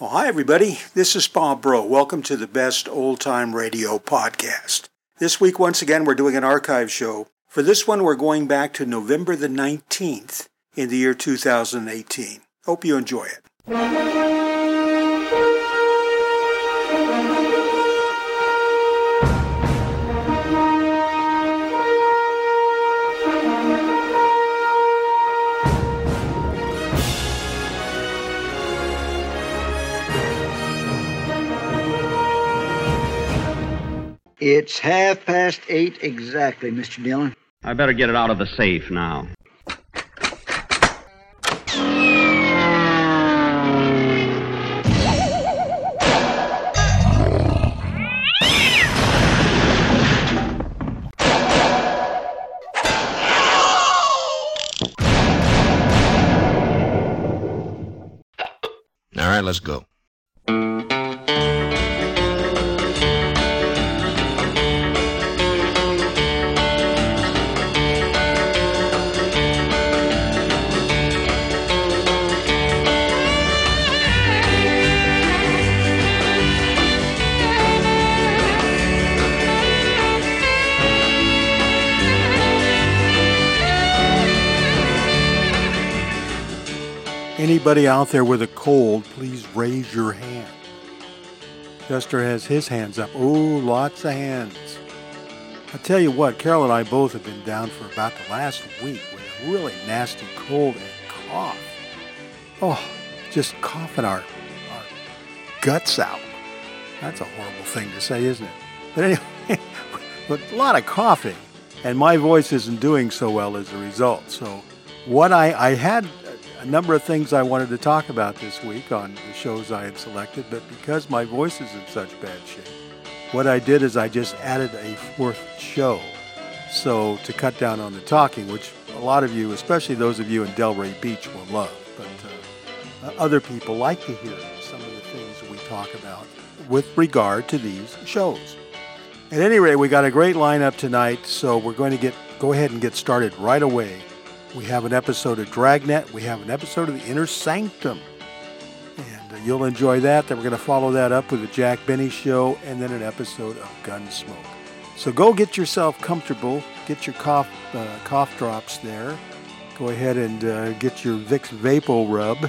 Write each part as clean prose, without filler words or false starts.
Well, hi, everybody. This is Bob Bro. Welcome to the Best Old Time Radio Podcast. This week, once again, we're doing an archive show. For this one, we're going back to November the 19th in the year 2018. Hope you enjoy it. It's 8:30 exactly, Mr. Dillon. I better get it out of the safe now. All right, let's go. Anybody out there with a cold, please raise your hand. Chester has his hands up. Oh, lots of hands. I tell you what, Carol and I both have been down for about the last week with a really nasty cold and cough. Oh, just coughing our guts out. That's a horrible thing to say, isn't it? But anyway, but a lot of coughing, and my voice isn't doing so well as a result. So what I had a number of things I wanted to talk about this week on the shows I had selected, but because my voice is in such bad shape, what I did is I just added a fourth show. So to cut down on the talking, which a lot of you, especially those of you in Delray Beach, will love, but other people like to hear some of the things we talk about with regard to these shows. At any rate, we got a great lineup tonight, so we're going to go ahead and get started right away. We have an episode of Dragnet. We have an episode of the Inner Sanctum. And you'll enjoy that. Then we're going to follow that up with the Jack Benny Show and then an episode of Gunsmoke. So go get yourself comfortable. Get your cough drops there. Go ahead and get your Vicks Vapo Rub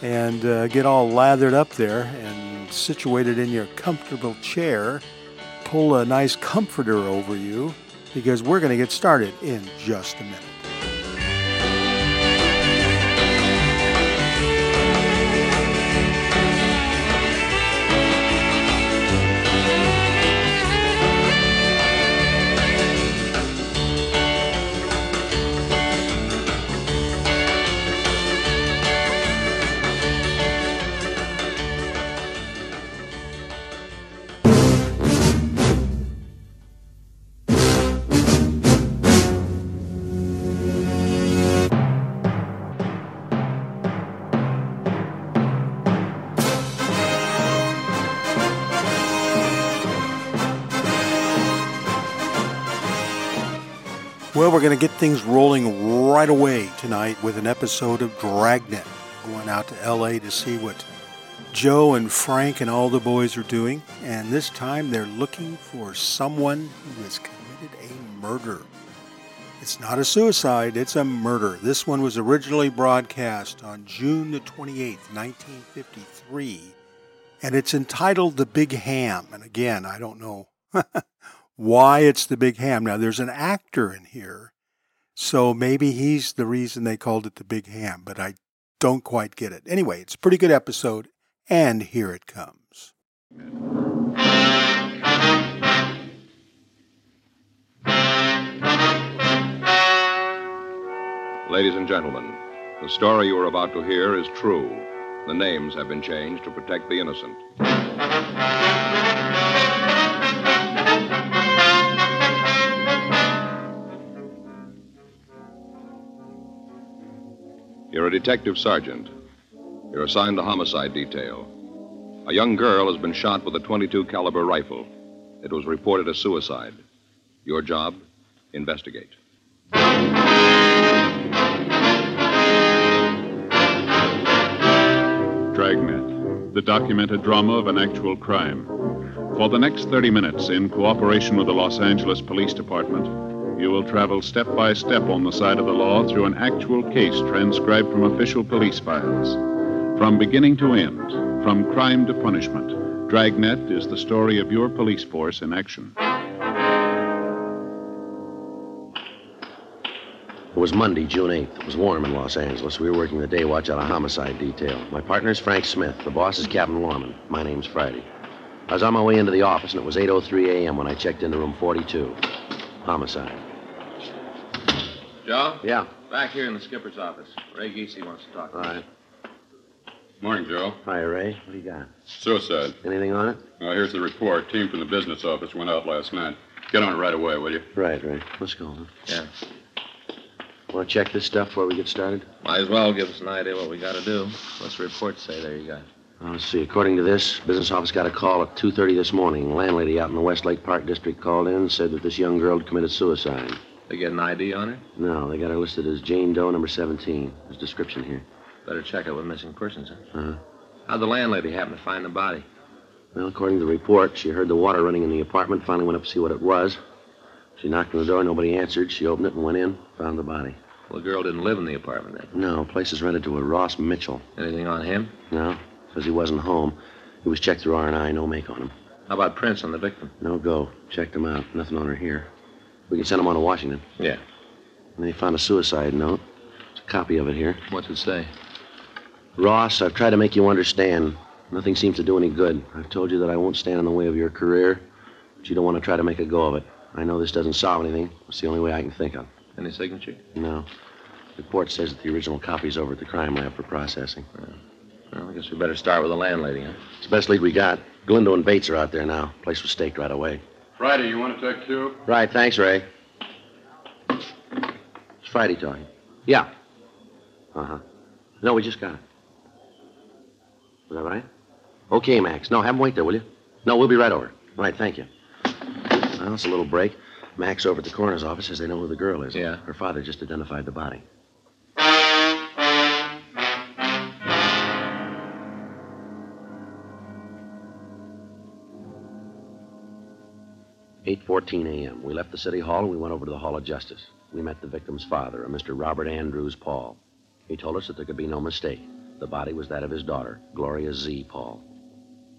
and get all lathered up there and situated in your comfortable chair. Pull a nice comforter over you because we're going to get started in just a minute. Well, we're going to get things rolling right away tonight with an episode of Dragnet. Going out to L.A. to see what Joe and Frank and all the boys are doing. And this time they're looking for someone who has committed a murder. It's not a suicide, it's a murder. This one was originally broadcast on June the 28th, 1953. And it's entitled The Big Ham. And again, I don't know why it's the Big Ham. Now, there's an actor in here, so maybe he's the reason they called it the Big Ham, but I don't quite get it. Anyway, it's a pretty good episode, and here it comes. Ladies and gentlemen, the story you are about to hear is true. The names have been changed to protect the innocent. You're a detective sergeant. You're assigned to homicide detail. A young girl has been shot with a .22 caliber rifle. It was reported a suicide. Your job, investigate. Dragnet. the documented drama of an actual crime. For the next 30 minutes, in cooperation with the Los Angeles Police Department, you will travel step by step on the side of the law through an actual case transcribed from official police files. From beginning to end, from crime to punishment, Dragnet is the story of your police force in action. It was Monday, June 8th. It was warm in Los Angeles. We were working the day watch out of homicide detail. My partner's Frank Smith. The boss is Captain Lorman. My name's Friday. I was on my way into the office, and it was 8:03 a.m. when I checked into room 42. Homicide. Joe? Yeah? Back here in the skipper's office. Ray Geese wants to talk to you. All right. Morning, Joe. Hi, Ray. What do you got? Suicide. Anything on it? Here's the report. Team from the business office went out last night. Get on it right away, will you? Right, Ray. Let's go, huh? Yeah. Want to check this stuff before we get started? Might as well give us an idea what we got to do. What's the report say there you got? Well, let's see. According to this, business office got a call at 2:30 this morning. Landlady out in the Westlake Park district called in and said that this young girl had committed suicide. They get an ID on her? No, they got her listed as Jane Doe, number 17. There's a description here. Better check it with missing persons, huh? Uh-huh. How'd the landlady happen to find the body? Well, according to the report, she heard the water running in the apartment, finally went up to see what it was. She knocked on the door, nobody answered. She opened it and went in, found the body. Well, the girl didn't live in the apartment then? No, place is rented to a Ross Mitchell. Anything on him? No, because he wasn't home. He was checked through R&I, no make on him. How about prints on the victim? No go. Checked him out. Nothing on her here. We can send him on to Washington. Yeah. And they found a suicide note. There's a copy of it here. What's it say? Ross, I've tried to make you understand. Nothing seems to do any good. I've told you that I won't stand in the way of your career, but you don't want to try to make a go of it. I know this doesn't solve anything. It's the only way I can think of. Any signature? No. The report says that the original copy's over at the crime lab for processing. Yeah. Well, I guess we better start with the landlady, huh? It's the best lead we got. Galindo and Bates are out there now. Place was staked right away. Friday, you want to take two? Right, thanks, Ray. It's Friday talking. Yeah. Uh-huh. No, we just got it. Was that right? Okay, Max. No, have him wait there, will you? No, we'll be right over. All right, thank you. Well, it's a little break. Max over at the coroner's office says they know who the girl is. Yeah. Her father just identified the body. Eight 14 a.m. We left the city hall and we went over to the Hall of Justice. We met the victim's father, a Mr. Robert Andrews Paul. He told us that there could be no mistake. The body was that of his daughter, Gloria Z. Paul.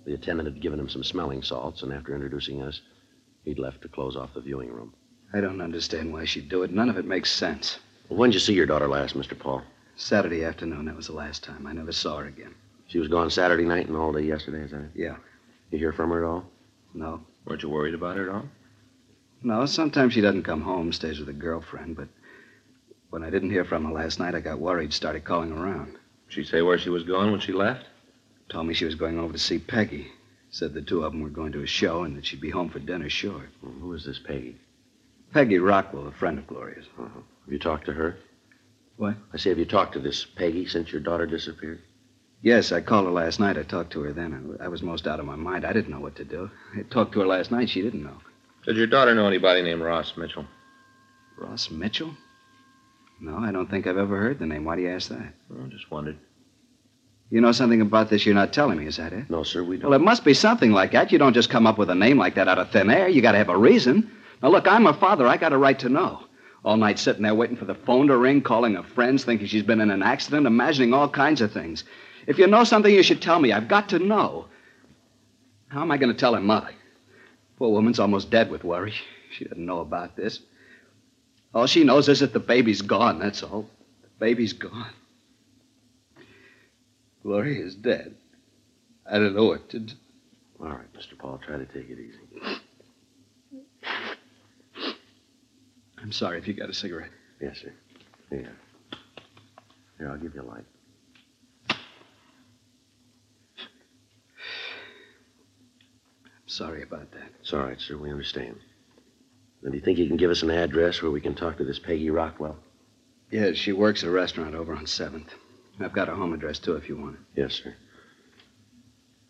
The attendant had given him some smelling salts, and after introducing us, he'd left to close off the viewing room. I don't understand why she'd do it. None of it makes sense. Well, when did you see your daughter last, Mr. Paul? Saturday afternoon. That was the last time. I never saw her again. She was gone Saturday night and all day yesterday, is that it? Yeah. You hear from her at all? No. Weren't you worried about her at all? No. Sometimes she doesn't come home, stays with a girlfriend, but when I didn't hear from her last night, I got worried, started calling around. She say where she was going when she left? Told me she was going over to see Peggy. Said the two of them were going to a show and that she'd be home for dinner short. Well, who is this Peggy? Peggy Rockwell, a friend of Gloria's. Uh-huh. Have you talked to her? What? I say, have you talked to this Peggy since your daughter disappeared? Yes, I called her last night. I talked to her then. I was most out of my mind. I didn't know what to do. I talked to her last night. She didn't know. Did your daughter know anybody named Ross Mitchell? Ross Mitchell? No, I don't think I've ever heard the name. Why do you ask that? Well, I just wondered. You know something about this you're not telling me, is that it? No, sir, we don't. Well, it must be something like that. You don't just come up with a name like that out of thin air. You got to have a reason. Now, look, I'm a father. I got a right to know. All night sitting there waiting for the phone to ring, calling her friends, thinking she's been in an accident, imagining all kinds of things. If you know something, you should tell me. I've got to know. How am I going to tell her mother? Poor woman's almost dead with worry. She doesn't know about this. All she knows is that the baby's gone, that's all. The baby's gone. Gloria is dead. I don't know what to do. All right, Mr. Paul, try to take it easy. I'm sorry if you got a cigarette. Yes, sir. Here. Here, I'll give you a light. I'm sorry about that. It's all right, sir. We understand. Now, do you think you can give us an address where we can talk to this Peggy Rockwell? Yes, she works at a restaurant over on 7th. I've got a home address, too, if you want it. Yes, sir.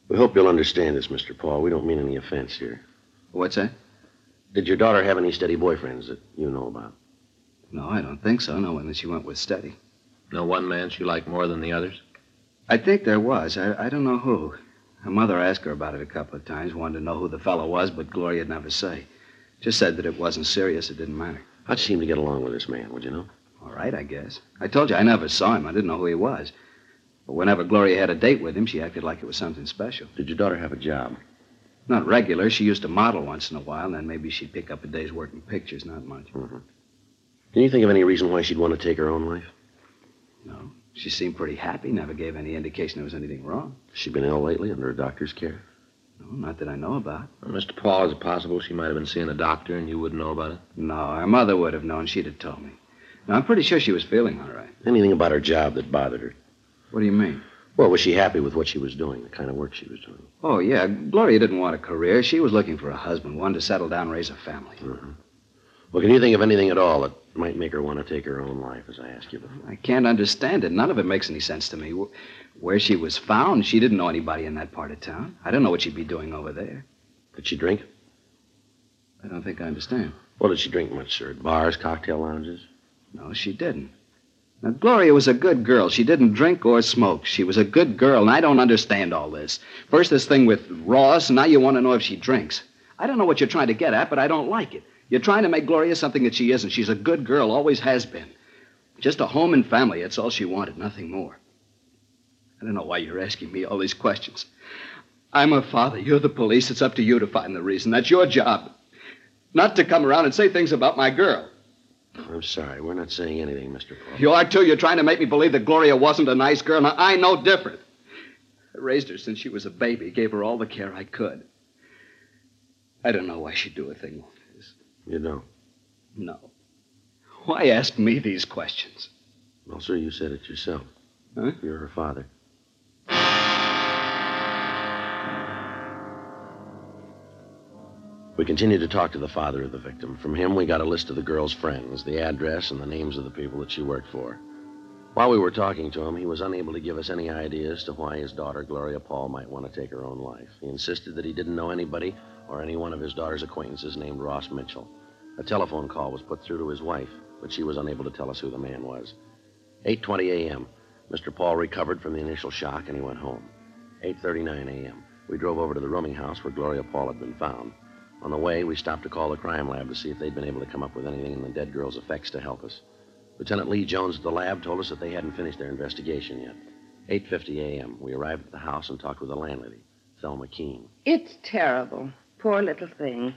We hope you'll understand this, Mr. Paul. We don't mean any offense here. What's that? Did your daughter have any steady boyfriends that you know about? No, I don't think so. No one that she went with steady. No one man she liked more than the others? I think there was. I don't know who. Her mother asked her about it a couple of times, wanted to know who the fellow was, but Gloria'd never say. Just said that it wasn't serious, it didn't matter. How'd you seem to get along with this man, would you know? All right, I guess. I told you I never saw him. I didn't know who he was. But whenever Gloria had a date with him, she acted like it was something special. Did your daughter have a job? Not regular. She used to model once in a while, and then maybe she'd pick up a day's work in pictures, not much. Mm-hmm. Can you think of any reason why she'd want to take her own life? No. She seemed pretty happy, never gave any indication there was anything wrong. Has she been ill lately, under a doctor's care? No, not that I know about. Well, Mr. Paul, is it possible she might have been seeing a doctor and you wouldn't know about it? No, her mother would have known. She'd have told me. Now, I'm pretty sure she was feeling all right. Anything about her job that bothered her? What do you mean? Well, was she happy with what she was doing, the kind of work she was doing? Oh, yeah. Gloria didn't want a career. She was looking for a husband, one to settle down and raise a family. Mm-hmm. Well, can you think of anything at all that might make her want to take her own life, as I asked you before? I can't understand it. None of it makes any sense to me. Where she was found, she didn't know anybody in that part of town. I don't know what she'd be doing over there. Did she drink? I don't think I understand. Well, did she drink much, sir? Bars, cocktail lounges? No, she didn't. Now, Gloria was a good girl. She didn't drink or smoke. She was a good girl, and I don't understand all this. First this thing with Ross, and now you want to know if she drinks. I don't know what you're trying to get at, but I don't like it. You're trying to make Gloria something that she isn't. She's a good girl, always has been. Just a home and family, that's all she wanted, nothing more. I don't know why you're asking me all these questions. I'm a father. You're the police. It's up to you to find the reason. That's your job. Not to come around and say things about my girl. I'm sorry. We're not saying anything, Mr. Paul. You are, too. You're trying to make me believe that Gloria wasn't a nice girl. Now, I know different. I raised her since she was a baby, gave her all the care I could. I don't know why she'd do a thing like this. You know? No. Why ask me these questions? Well, sir, you said it yourself. Huh? You're her father. We continued to talk to the father of the victim. From him, we got a list of the girl's friends, the address, and the names of the people that she worked for. While we were talking to him, he was unable to give us any ideas as to why his daughter, Gloria Paul, might want to take her own life. He insisted that he didn't know anybody or any one of his daughter's acquaintances named Ross Mitchell. A telephone call was put through to his wife, but she was unable to tell us who the man was. 8:20 a.m., Mr. Paul recovered from the initial shock, and he went home. 8:39 a.m., we drove over to the rooming house where Gloria Paul had been found. On the way, we stopped to call the crime lab to see if they'd been able to come up with anything in the dead girl's effects to help us. Lieutenant Lee Jones at the lab told us that they hadn't finished their investigation yet. 8:50 a.m., we arrived at the house and talked with the landlady, Thelma Keene. It's terrible. Poor little thing.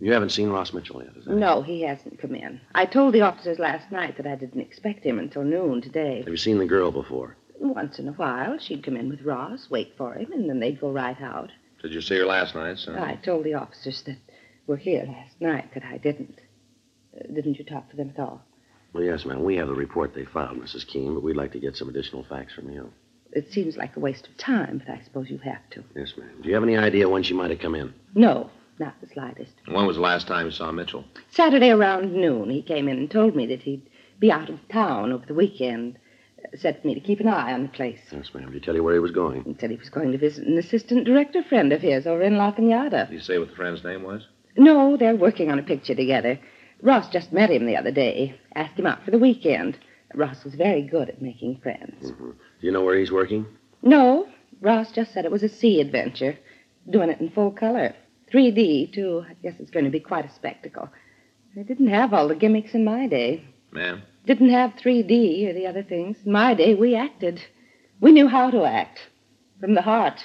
You haven't seen Ross Mitchell yet, is that? No, he hasn't come in. I told the officers last night that I didn't expect him until noon today. Have you seen the girl before? Once in a while. She'd come in with Ross, wait for him, and then they'd go right out. Did you see her last night, son? I told the officers that were here last night that I didn't. Didn't you talk to them at all? Well, yes, ma'am. We have the report they filed, Mrs. Keene, but we'd like to get some additional facts from you. It seems like a waste of time, but I suppose you have to. Yes, ma'am. Do you have any idea when she might have come in? No, not the slightest. When was the last time you saw Mitchell? Saturday around noon. He came in and told me that he'd be out of town over the weekend. Said for me to keep an eye on the place. Yes, ma'am. Did he tell you where he was going? He said he was going to visit an assistant director friend of his over in La Cañada. Did he say what the friend's name was? No, they're working on a picture together. Ross just met him the other day. Asked him out for the weekend. Ross was very good at making friends. Mm-hmm. Do you know where he's working? No. Ross just said it was a sea adventure. Doing it in full color. 3D, too. I guess it's going to be quite a spectacle. They didn't have all the gimmicks in my day. Ma'am? Didn't have 3D or the other things. In my day, we acted. We knew how to act. From the heart.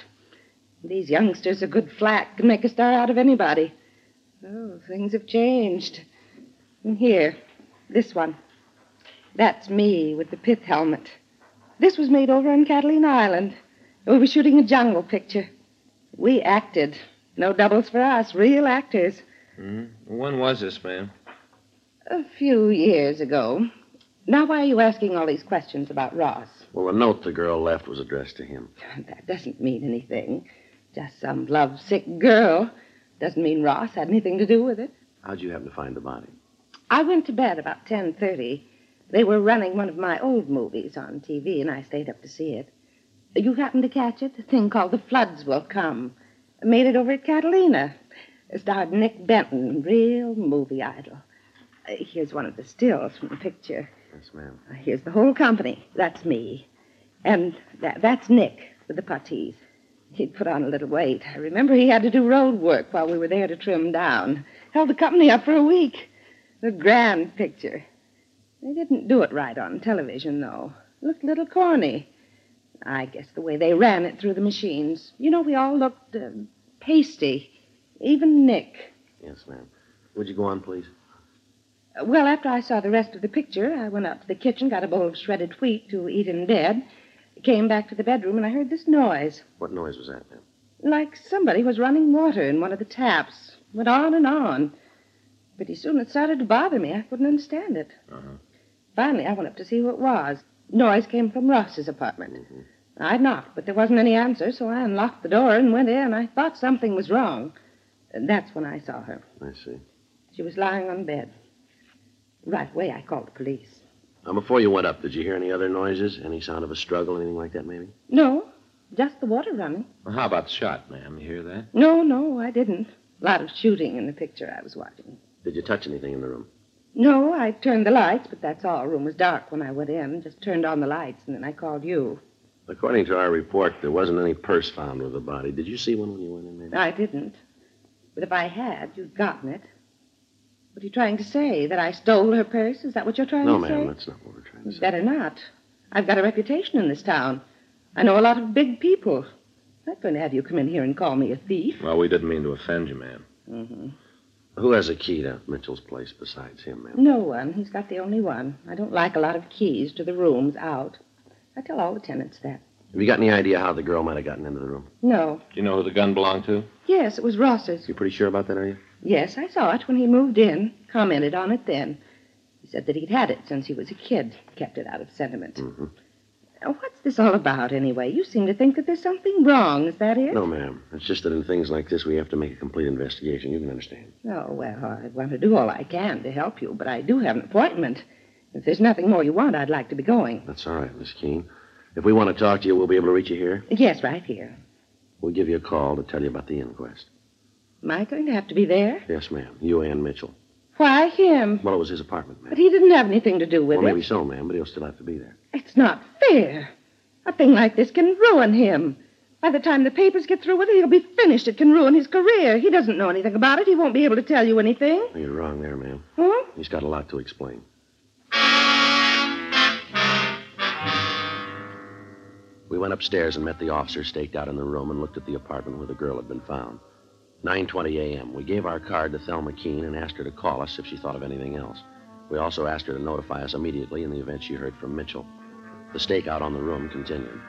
These youngsters are good flack. Can make a star out of anybody. Oh, things have changed. And here, this one. That's me with the pith helmet. This was made over in Catalina Island. We were shooting a jungle picture. We acted. No doubles for us. Real actors. Mm-hmm. When was this, ma'am? A few years ago. Now, why are you asking all these questions about Ross? Well, the note the girl left was addressed to him. That doesn't mean anything. Just some lovesick girl. Doesn't mean Ross had anything to do with it. How'd you happen to find the body? I went to bed about 10:30. They were running one of my old movies on TV, and I stayed up to see it. You happened to catch it? A thing called The Floods Will Come. Made it over at Catalina. It starred Nick Benton, real movie idol. Here's one of the stills from the picture. Yes, ma'am. Here's the whole company. That's me. And that's Nick with the puttees. He'd put on a little weight. I remember he had to do road work while we were there to trim down. Held the company up for a week. The grand picture. They didn't do it right on television, though. Looked a little corny. I guess the way they ran it through the machines. You know, we all looked pasty. Even Nick. Yes, ma'am. Would you go on, please? Well, after I saw the rest of the picture, I went out to the kitchen, got a bowl of shredded wheat to eat in bed, came back to the bedroom, and I heard this noise. What noise was that, ma'am? Like somebody was running water in one of the taps. Went on and on. Pretty soon it started to bother me. I couldn't understand it. Uh-huh. Finally, I went up to see who it was. Noise came from Ross's apartment. Mm-hmm. I knocked, but there wasn't any answer, so I unlocked the door and went in. I thought something was wrong. That's when I saw her. I see. She was lying on bed. Right away, I called the police. Now, before you went up, did you hear any other noises? Any sound of a struggle, anything like that, maybe? No, just the water running. Well, how about the shot, ma'am? You hear that? No, I didn't. A lot of shooting in the picture I was watching. Did you touch anything in the room? No, I turned the lights, but that's all. The room was dark when I went in. Just turned on the lights, and then I called you. According to our report, there wasn't any purse found with the body. Did you see one when you went in there? I didn't. But if I had, you'd gotten it. What are you trying to say? That I stole her purse? Is that what you're trying to say? No, ma'am, that's not what we're trying to say. Better not. I've got a reputation in this town. I know a lot of big people. I'm not going to have you come in here and call me a thief. Well, we didn't mean to offend you, ma'am. Mm-hmm. Who has a key to Mitchell's place besides him, ma'am? No one. He's got the only one. I don't like a lot of keys to the rooms out. I tell all the tenants that. Have you got any idea how the girl might have gotten into the room? No. Do you know who the gun belonged to? Yes, it was Ross's. You're pretty sure about that, are you? Yes, I saw it when he moved in. Commented on it then. He said that he'd had it since he was a kid. Kept it out of sentiment. Mm-hmm. Now, what's this all about, anyway? You seem to think that there's something wrong. Is that it? No, ma'am. It's just that in things like this, we have to make a complete investigation. You can understand. Oh, well, I want to do all I can to help you, but I do have an appointment. If there's nothing more you want, I'd like to be going. That's all right, Miss Keene. If we want to talk to you, we'll be able to reach you here? Yes, right here. We'll give you a call to tell you about the inquest. Am I going to have to be there? Yes, ma'am. You and Mitchell. Why him? Well, it was his apartment, ma'am. But he didn't have anything to do with it. Well, maybe so, ma'am, but he'll still have to be there. It's not fair. A thing like this can ruin him. By the time the papers get through with it, he'll be finished. It can ruin his career. He doesn't know anything about it. He won't be able to tell you anything. You're wrong there, ma'am. Huh? He's got a lot to explain. We went upstairs and met the officer staked out in the room and looked at the apartment where the girl had been found. 9:20 a.m. We gave our card to Thelma Keene and asked her to call us if she thought of anything else. We also asked her to notify us immediately in the event she heard from Mitchell. The stakeout on the room continued.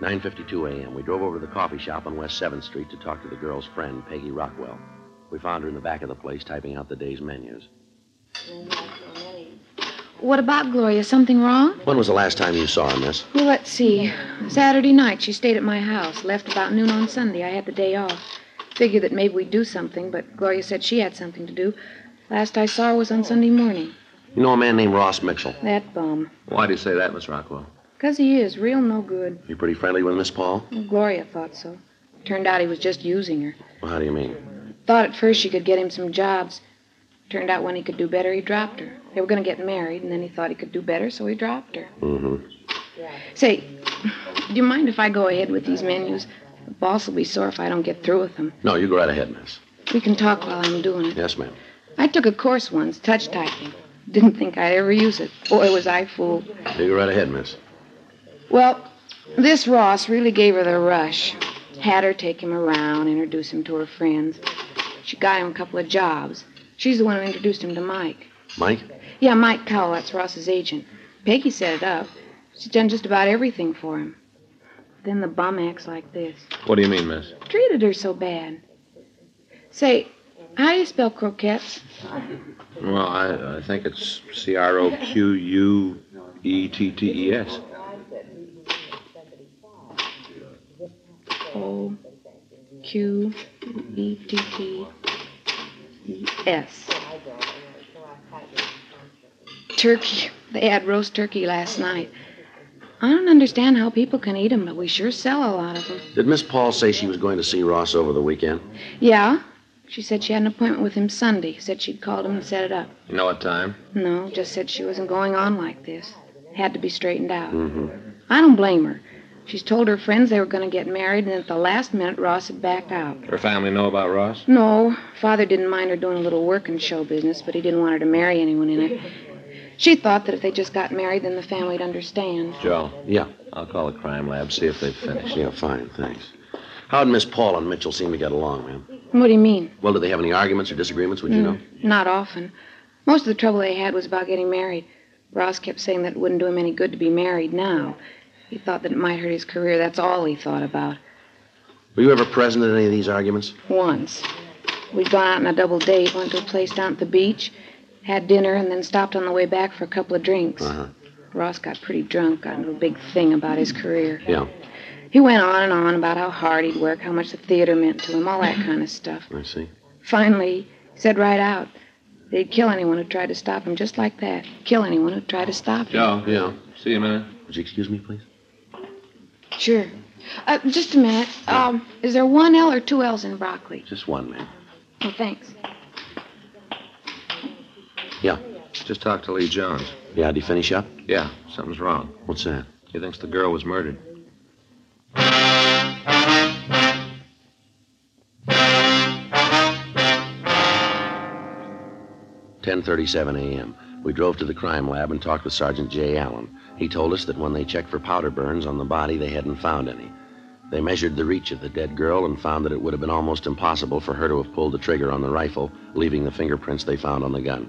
9:52 a.m. We drove over to the coffee shop on West 7th Street to talk to the girl's friend, Peggy Rockwell. We found her in the back of the place typing out the day's menus. What about Gloria? Something wrong? When was the last time you saw her, miss? Well, let's see. Saturday night, she stayed at my house. Left about noon on Sunday. I had the day off. Figured that maybe we'd do something, but Gloria said she had something to do. Last I saw her was on Sunday morning. You know a man named Ross Mitchell? That bum. Why do you say that, Miss Rockwell? Because he is real no good. You pretty friendly with Miss Paul? Well, Gloria thought so. Turned out he was just using her. Well, how do you mean? Thought at first she could get him some jobs. Turned out when he could do better, he dropped her. They were going to get married, and then he thought he could do better, so he dropped her. Mm-hmm. Say, do you mind if I go ahead with these menus? The boss will be sore if I don't get through with them. No, you go right ahead, miss. We can talk while I'm doing it. Yes, ma'am. I took a course once, touch typing. Didn't think I'd ever use it. Boy, was I fooled. You go right ahead, miss. Well, this Ross really gave her the rush. Had her take him around, introduce him to her friends. She got him a couple of jobs. She's the one who introduced him to Mike. Mike? Yeah, Mike Cowell. That's Ross's agent. Peggy set it up. She's done just about everything for him. Then the bum acts like this. What do you mean, miss? Treated her so bad. Say, how do you spell croquettes? Well, I think it's croquettes. O-Q-E-T-T-E-S. Turkey. They had roast turkey last night. I don't understand how people can eat them, but we sure sell a lot of them. Did Miss Paul say she was going to see Ross over the weekend? Yeah. She said she had an appointment with him Sunday. Said she'd called him and set it up. You know what time? No, just said she wasn't going on like this. Had to be straightened out. Mm-hmm. I don't blame her. She's told her friends they were going to get married, and at the last minute, Ross had backed out. Her family know about Ross? No. Father didn't mind her doing a little work in show business, but he didn't want her to marry anyone in it. She thought that if they just got married, then the family'd understand. Joe? Yeah? I'll call the crime lab, see if they've finished. Yeah, fine, thanks. How'd Miss Paul and Mitchell seem to get along, ma'am? What do you mean? Well, did they have any arguments or disagreements, would you know? Not often. Most of the trouble they had was about getting married. Ross kept saying that it wouldn't do him any good to be married now. He thought that it might hurt his career. That's all he thought about. Were you ever present at any of these arguments? Once. We'd gone out on a double date, went to a place down at the beach, had dinner, and then stopped on the way back for a couple of drinks. Uh-huh. Ross got pretty drunk, got into a big thing about his career. Yeah. He went on and on about how hard he'd work, how much the theater meant to him, all that kind of stuff. I see. Finally, he said right out that he'd kill anyone who tried to stop him, just like that. Kill anyone who tried to stop him. Joe, yeah. See you in a minute. Would you excuse me, please? Sure. Just a minute. Yeah. Is there one L or two L's in broccoli? Just one, ma'am. Oh, thanks. Yeah. Just talked to Lee Jones. Yeah, did he finish up? Yeah, something's wrong. What's that? He thinks the girl was murdered. "10:37 a.m. We drove to the crime lab and talked with Sergeant J. Allen. He told us that when they checked for powder burns on the body, they hadn't found any. They measured the reach of the dead girl and found that it would have been almost impossible for her to have pulled the trigger on the rifle, leaving the fingerprints they found on the gun.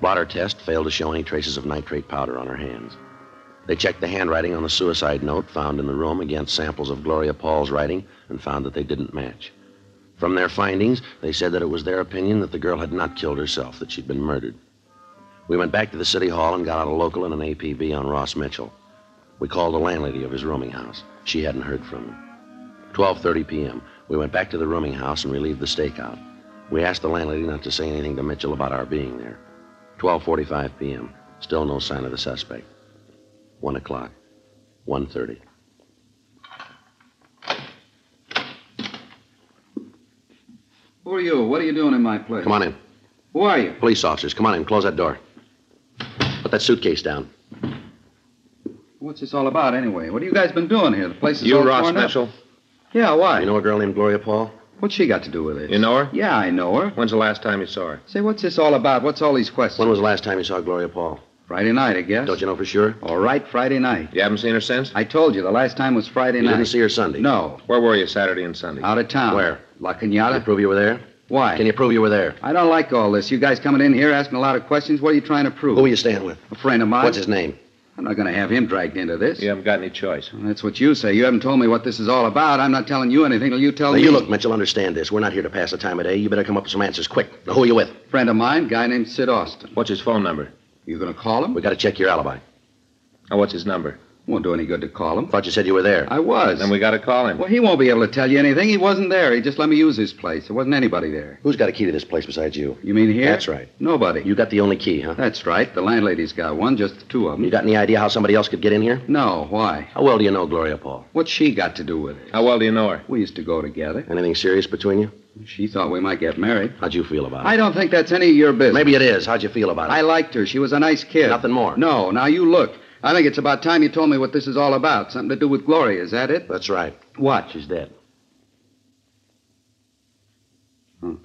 Blotter test failed to show any traces of nitrate powder on her hands. They checked the handwriting on the suicide note found in the room against samples of Gloria Paul's writing and found that they didn't match. From their findings, they said that it was their opinion that the girl had not killed herself, that she'd been murdered. We went back to the city hall and got out a local and an APB on Ross Mitchell. We called the landlady of his rooming house. She hadn't heard from him. 12:30 p.m., we went back to the rooming house and relieved the stakeout. We asked the landlady not to say anything to Mitchell about our being there. 12:45 p.m., still no sign of the suspect. 1 o'clock, 1:30. Who are you? What are you doing in my place? Come on in. Who are you? Police officers. Come on in. Close that door. Put that suitcase down. What's this all about, anyway? What have you guys been doing here? The place is all torn up. You, Ross Mitchell? Yeah, why? You know a girl named Gloria Paul? What's she got to do with it? You know her? Yeah, I know her. When's the last time you saw her? Say, what's this all about? What's all these questions? When was the last time you saw Gloria Paul? Friday night, I guess. Don't you know for sure? All right, Friday night. You haven't seen her since? I told you, the last time was Friday night. You didn't see her Sunday? No. Where were you Saturday and Sunday? Out of town. Where? La Cañada. Can you prove you were there? Why? Can you prove you were there? I don't like all this. You guys coming in here asking a lot of questions. What are you trying to prove? Who are you staying with? A friend of mine. What's his name? I'm not going to have him dragged into this. You haven't got any choice. Well, that's what you say. You haven't told me what this is all about. I'm not telling you anything till you tell me. You look, Mitchell, understand this. We're not here to pass the time of day. You better come up with some answers quick. Now, who are you with? Friend of mine, guy named Sid Austin. What's his phone number? You going to call him? We got to check your alibi. Now, what's his number? Won't do any good to call him. Thought you said you were there. I was. Then we got to call him. Well, he won't be able to tell you anything. He wasn't there. He just let me use his place. There wasn't anybody there. Who's got a key to this place besides you? You mean here? That's right. Nobody. You got the only key, huh? That's right. The landlady's got one, just the two of them. You got any idea how somebody else could get in here? No. Why? How well do you know Gloria Paul? What's she got to do with it? How well do you know her? We used to go together. Anything serious between you? She thought we might get married. How'd you feel about it? I don't think that's any of your business. Maybe it is. How'd you feel about it? I liked her. She was a nice kid. Nothing more? No. Now, you look. I think it's about time you told me what this is all about. Something to do with Gloria, is that it? That's right. What? She's dead. All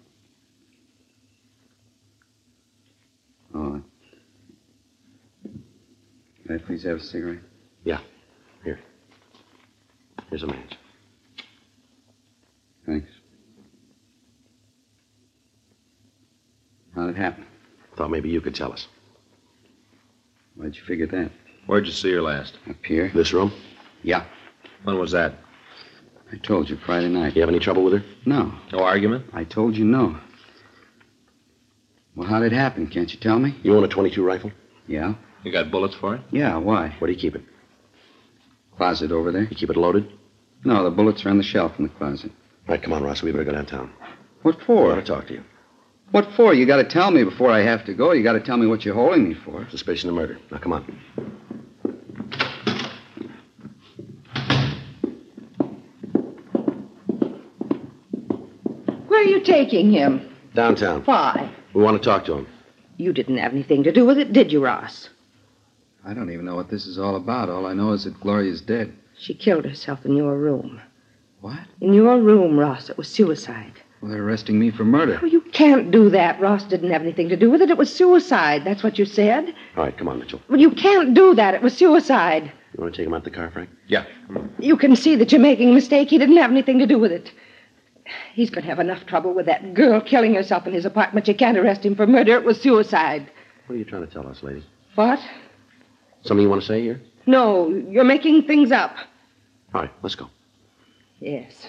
right. Can I please have a cigarette? Yeah. Here. Here's a match. Thanks. How'd it happen? Thought maybe you could tell us. Why'd you figure that? Where'd you see her last? Up here. This room? Yeah. When was that? I told you, Friday night. You have any trouble with her? No. No argument? I told you no. Well, how'd it happen? Can't you tell me? You own a .22 rifle? Yeah. You got bullets for it? Yeah, why? Where do you keep it? Closet over there. You keep it loaded? No, the bullets are on the shelf in the closet. All right, come on, Ross. We better go downtown. What for? I want to talk to you. What for? You got to tell me before I have to go. You got to tell me what you're holding me for. Suspicion of murder. Now, come on. Where are you taking him? Downtown. Why? We want to talk to him. You didn't have anything to do with it, did you, Ross? I don't even know what this is all about. All I know is that Gloria's dead. She killed herself in your room. What? In your room, Ross. It was suicide. Well, they're arresting me for murder. Oh, you can't do that. Ross didn't have anything to do with it. It was suicide. That's what you said. All right, come on, Mitchell. Well, you can't do that. It was suicide. You want to take him out the car, Frank? Yeah. Come on. You can see that you're making a mistake. He didn't have anything to do with it. He's going to have enough trouble with that girl killing herself in his apartment. You can't arrest him for murder. It was suicide. What are you trying to tell us, lady? What? Something you want to say here? No, you're making things up. All right, let's go. Yes.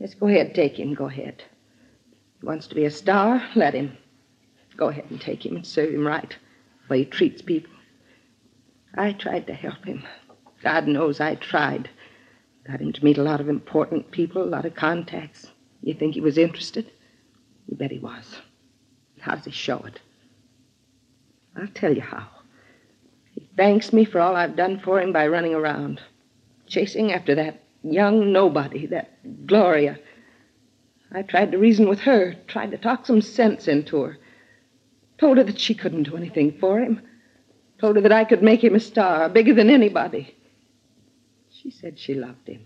Yes, go ahead, take him, go ahead. If he wants to be a star, let him. Go ahead and take him and serve him right, the way he treats people. I tried to help him. God knows I tried. Got him to meet a lot of important people, a lot of contacts. You think he was interested? You bet he was. How does he show it? I'll tell you how. He thanks me for all I've done for him by running around, chasing after that young nobody, that Gloria. I tried to reason with her, tried to talk some sense into her. Told her that she couldn't do anything for him. Told her that I could make him a star, bigger than anybody. She said she loved him.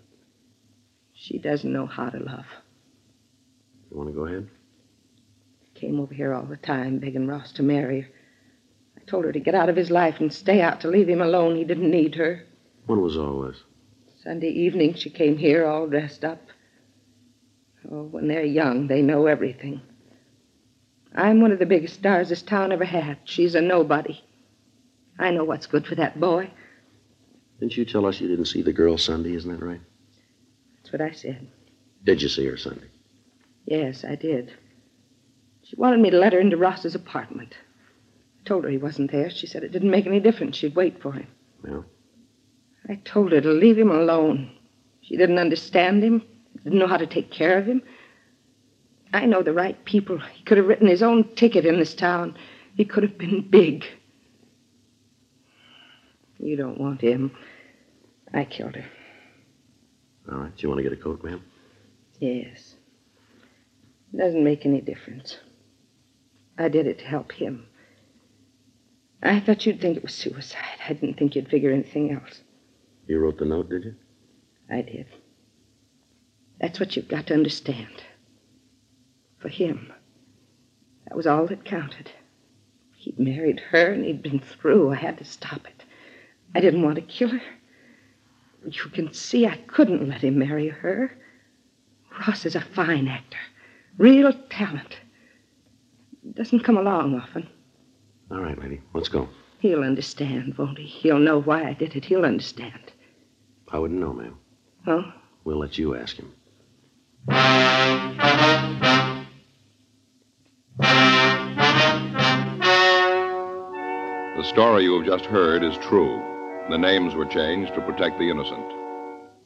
She doesn't know how to love. You want to go ahead? Came over here all the time, begging Ross to marry her. I told her to get out of his life and stay out, to leave him alone. He didn't need her. When was all this? Sunday evening, she came here all dressed up. Oh, when they're young, they know everything. I'm one of the biggest stars this town ever had. She's a nobody. I know what's good for that boy. Didn't you tell us you didn't see the girl Sunday, isn't that right? That's what I said. Did you see her Sunday? Yes, I did. She wanted me to let her into Ross's apartment. I told her he wasn't there. She said it didn't make any difference. She'd wait for him. Well? I told her to leave him alone. She didn't understand him, didn't know how to take care of him. I know the right people. He could have written his own ticket in this town. He could have been big. You don't want him. I killed her. All right. Do you want to get a coat, ma'am? Yes. It doesn't make any difference. I did it to help him. I thought you'd think it was suicide. I didn't think you'd figure anything else. You wrote the note, did you? I did. That's what you've got to understand. For him, that was all that counted. He'd married her and he'd been through. I had to stop it. I didn't want to kill her. You can see I couldn't let him marry her. Ross is a fine actor. Real talent. Doesn't come along often. All right, lady. Let's go. He'll understand, won't he? He'll know why I did it. He'll understand. I wouldn't know, ma'am. Oh? Huh? We'll let you ask him. The story you have just heard is true. The names were changed to protect the innocent.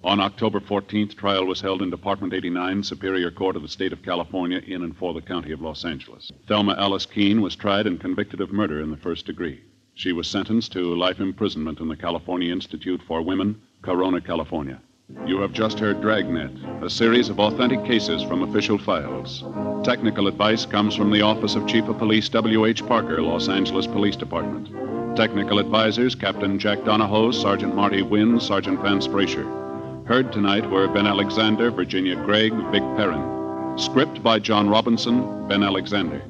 On October 14th, trial was held in Department 89, Superior Court of the State of California, in and for the County of Los Angeles. Thelma Alice Keene was tried and convicted of murder in the first degree. She was sentenced to life imprisonment in the California Institute for Women, Corona, California. You have just heard Dragnet, a series of authentic cases from official files. Technical advice comes from the Office of Chief of Police W.H. Parker, Los Angeles Police Department. Technical advisors, Captain Jack Donahoe, Sergeant Marty Wynn, Sergeant Vance Brasher. Heard tonight were Ben Alexander, Virginia Gregg, Vic Perrin. Script by John Robinson, Ben Alexander.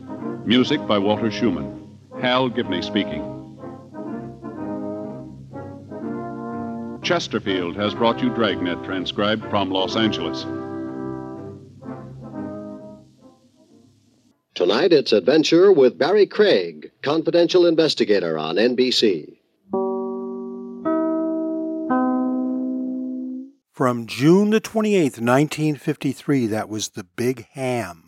Music by Walter Schumann. Hal Gibney speaking. Chesterfield has brought you Dragnet, transcribed from Los Angeles. Tonight, it's Adventure with Barry Craig, confidential investigator on NBC. From June the 28th, 1953, that was The Big Ham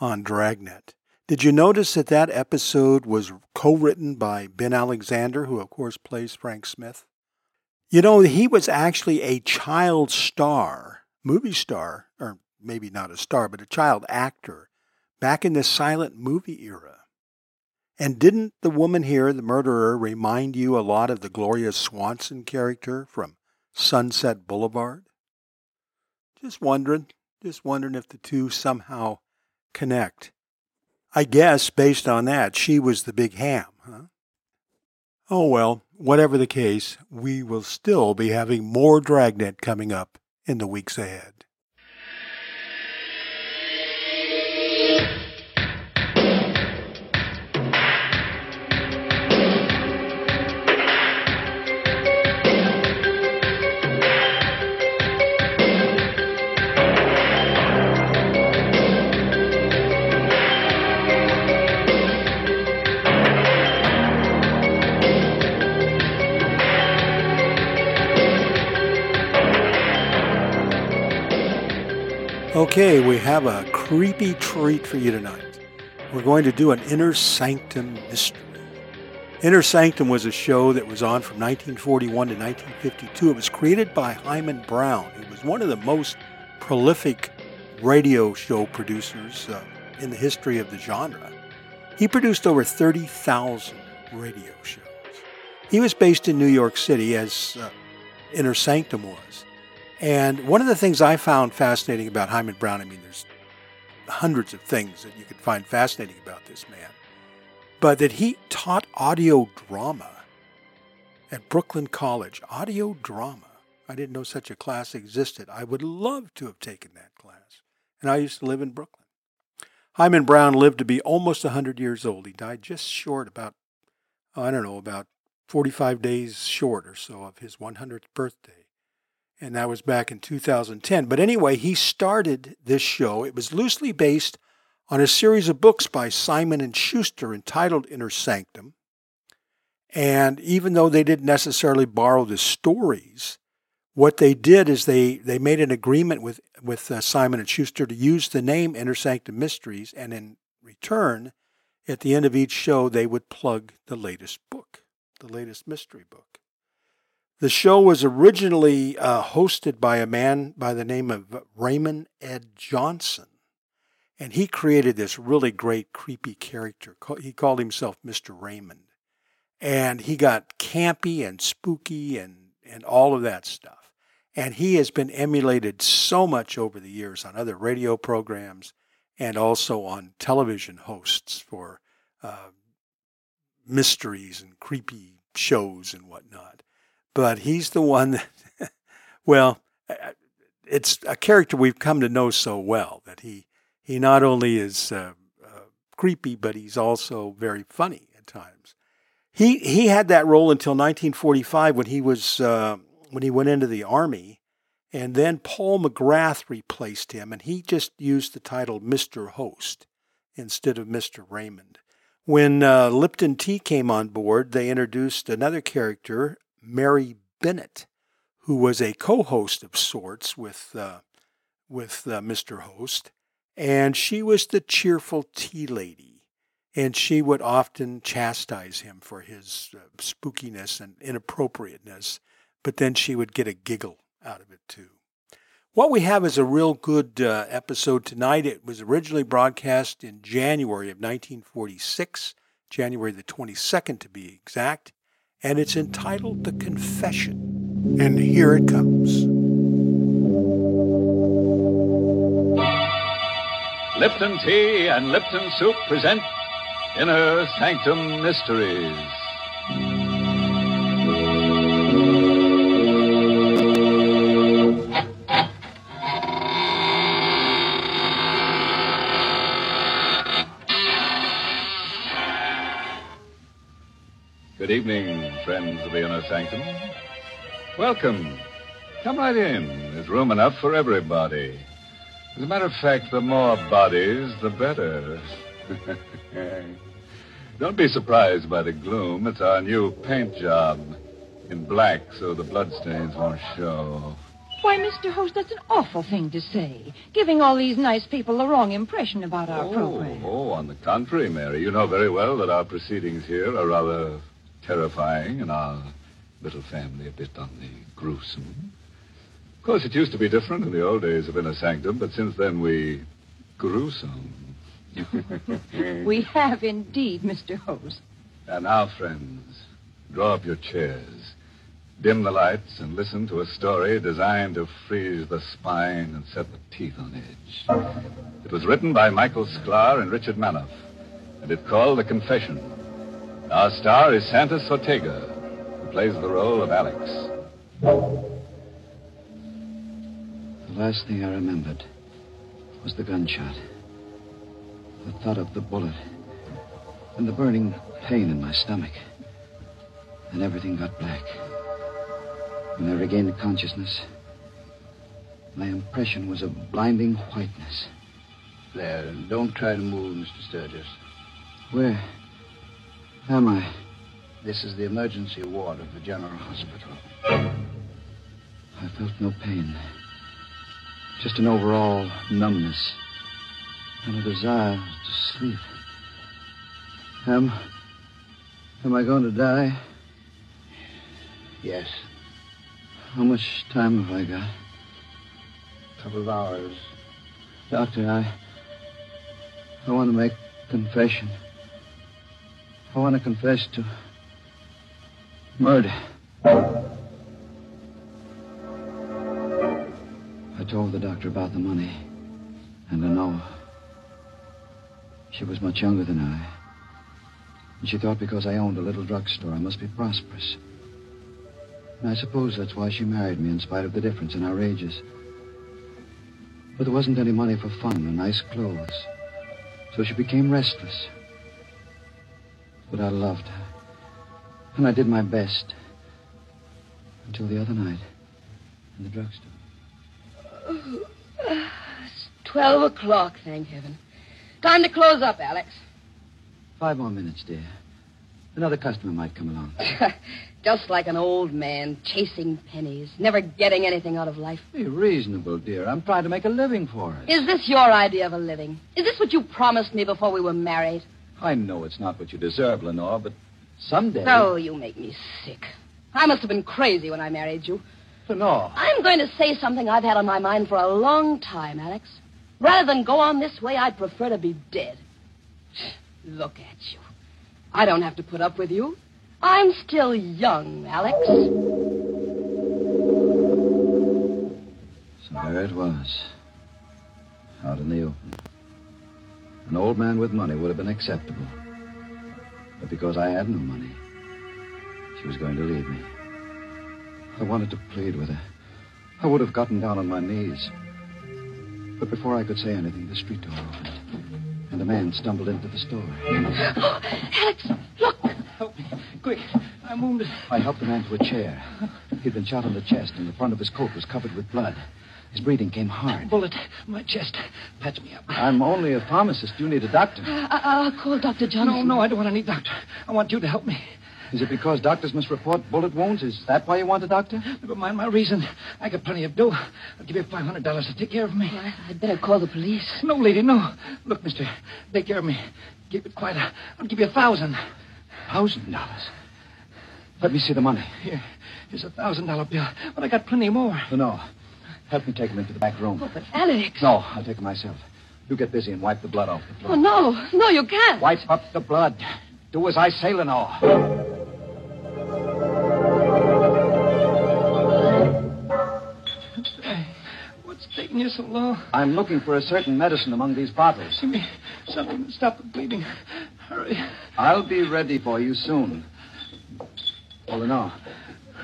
on Dragnet. Did you notice that that episode was co-written by Ben Alexander, who, of course, plays Frank Smith? You know, he was actually a child star, movie star, or maybe not a star, but a child actor, back in the silent movie era. And didn't the woman here, the murderer, remind you a lot of the Gloria Swanson character from Sunset Boulevard? Just wondering if the two somehow connect. I guess, based on that, she was the big ham, huh? Oh well, whatever the case, we will still be having more Dragnet coming up in the weeks ahead. Okay, we have a creepy treat for you tonight. We're going to do an Inner Sanctum mystery. Inner Sanctum was a show that was on from 1941 to 1952. It was created by Hyman Brown, who was one of the most prolific radio show producers in the history of the genre. He produced over 30,000 radio shows. He was based in New York City, as Inner Sanctum was. And one of the things I found fascinating about Hyman Brown, I mean, there's hundreds of things that you could find fascinating about this man, but that he taught audio drama at Brooklyn College. Audio drama. I didn't know such a class existed. I would love to have taken that class. And I used to live in Brooklyn. Hyman Brown lived to be almost 100 years old. He died just short, about 45 days short or so of his 100th birthday. And that was back in 2010. But anyway, he started this show. It was loosely based on a series of books by Simon and Schuster entitled Inner Sanctum. And even though they didn't necessarily borrow the stories, what they did is they made an agreement with Simon and Schuster to use the name Inner Sanctum Mysteries. And in return, at the end of each show, they would plug the latest book, the latest mystery book. The show was originally hosted by a man by the name of Raymond Ed Johnson, and he created this really great, creepy character. He called himself Mr. Raymond, and he got campy and spooky and all of that stuff. And he has been emulated so much over the years on other radio programs and also on television hosts for mysteries and creepy shows and whatnot. But he's the one that, well, it's a character we've come to know so well that he not only is creepy, but he's also very funny at times. He had that role until 1945 when he was when he went into the Army, and then Paul McGrath replaced him, and he just used the title Mr. Host instead of Mr. Raymond. When Lipton Tea came on board, they introduced another character, Mary Bennett, who was a co-host of sorts with Mr. Host, and she was the cheerful tea lady, and she would often chastise him for his spookiness and inappropriateness, but then she would get a giggle out of it too. What we have is a real good episode tonight. It was originally broadcast in January of 1946, January the 22nd to be exact, and it's entitled The Confession. And here it comes. Lipton Tea and Lipton Soup present Inner Sanctum Mysteries. Good evening, friends of the Inner Sanctum. Welcome. Come right in. There's room enough for everybody. As a matter of fact, the more bodies, the better. Don't be surprised by the gloom. It's our new paint job in black so the bloodstains won't show. Why, Mr. Host, that's an awful thing to say, giving all these nice people the wrong impression about our program. Oh, on the contrary, Mary. You know very well that our proceedings here are rather terrifying and our little family a bit on the gruesome. Of course, it used to be different in the old days of Inner Sanctum, but since then we grew some. We have indeed, Mr. Host. And now, friends, draw up your chairs, dim the lights, and listen to a story designed to freeze the spine and set the teeth on edge. It was written by Michael Sklar and Richard Manoff, and it called The Confession. Our star is Santos Ortega, who plays the role of Alex. The last thing I remembered was the gunshot. The thud of the bullet and the burning pain in my stomach. And everything got black. When I regained consciousness, my impression was of blinding whiteness. There, don't try to move, Mr. Sturgis. Where am I? This is the emergency ward of the General Hospital. I felt no pain. Just an overall numbness and a desire to sleep. Am I going to die? Yes. How much time have I got? A couple of hours. Doctor, I want to make confession. I want to confess to murder. I told the doctor about the money and Lenore. She was much younger than I. And she thought because I owned a little drugstore, I must be prosperous. And I suppose that's why she married me, in spite of the difference in our ages. But there wasn't any money for fun or nice clothes. So she became restless. But I loved her. And I did my best. Until the other night, in the drugstore. Oh, it's 12 o'clock, thank heaven. Time to close up, Alex. 5 more minutes, dear. Another customer might come along. Just like an old man chasing pennies, never getting anything out of life. Be reasonable, dear. I'm trying to make a living for it. Is this your idea of a living? Is this what you promised me before we were married? I know it's not what you deserve, Lenore, but someday... Oh, you make me sick. I must have been crazy when I married you. Lenore... I'm going to say something I've had on my mind for a long time, Alex. Rather than go on this way, I'd prefer to be dead. Look at you. I don't have to put up with you. I'm still young, Alex. So there it was. Out in the open. An old man with money would have been acceptable. But because I had no money, she was going to leave me. I wanted to plead with her. I would have gotten down on my knees. But before I could say anything, the street door opened. And a man stumbled into the store. Oh, Alex, look! Help me. Quick. I'm wounded. I helped the man to a chair. He'd been shot in the chest, and the front of his coat was covered with blood. His breathing came hard. Bullet. My chest. Patch me up. I'm only a pharmacist. You need a doctor. I'll call Dr. Johnson. No, I don't want any doctor. I want you to help me. Is it because doctors must report bullet wounds? Is that why you want a doctor? Never mind my reason. I got plenty of dough. I'll give you $500 to take care of me. Well, I'd better call the police. No, lady, no. Look, mister, take care of me. Keep it quiet. I'll give you $1,000. $1,000? Let me see the money. Here. Here's a $1,000 bill. But I got plenty more. No. Help me take him into the back room. Oh, but Alex... No, I'll take him myself. You get busy and wipe the blood off the floor. Oh, no. No, you can't. Wipe up the blood. Do as I say, Lenore. What's taking you so long? I'm looking for a certain medicine among these bottles. Give me something to stop the bleeding. Hurry. I'll be ready for you soon. Oh, Lenore,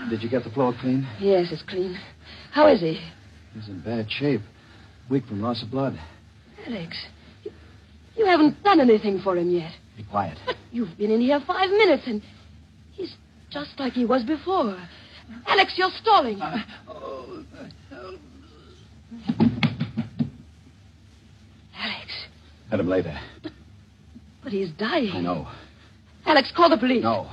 did you get the floor clean? Yes, it's clean. How is he? He's in bad shape. Weak from loss of blood. Alex, you haven't done anything for him yet. Be quiet. But you've been in here 5 minutes, and he's just like he was before. Alex, you're stalling. Oh, help. Alex. Let him lay there. But he's dying. I know. Alex, call the police. No.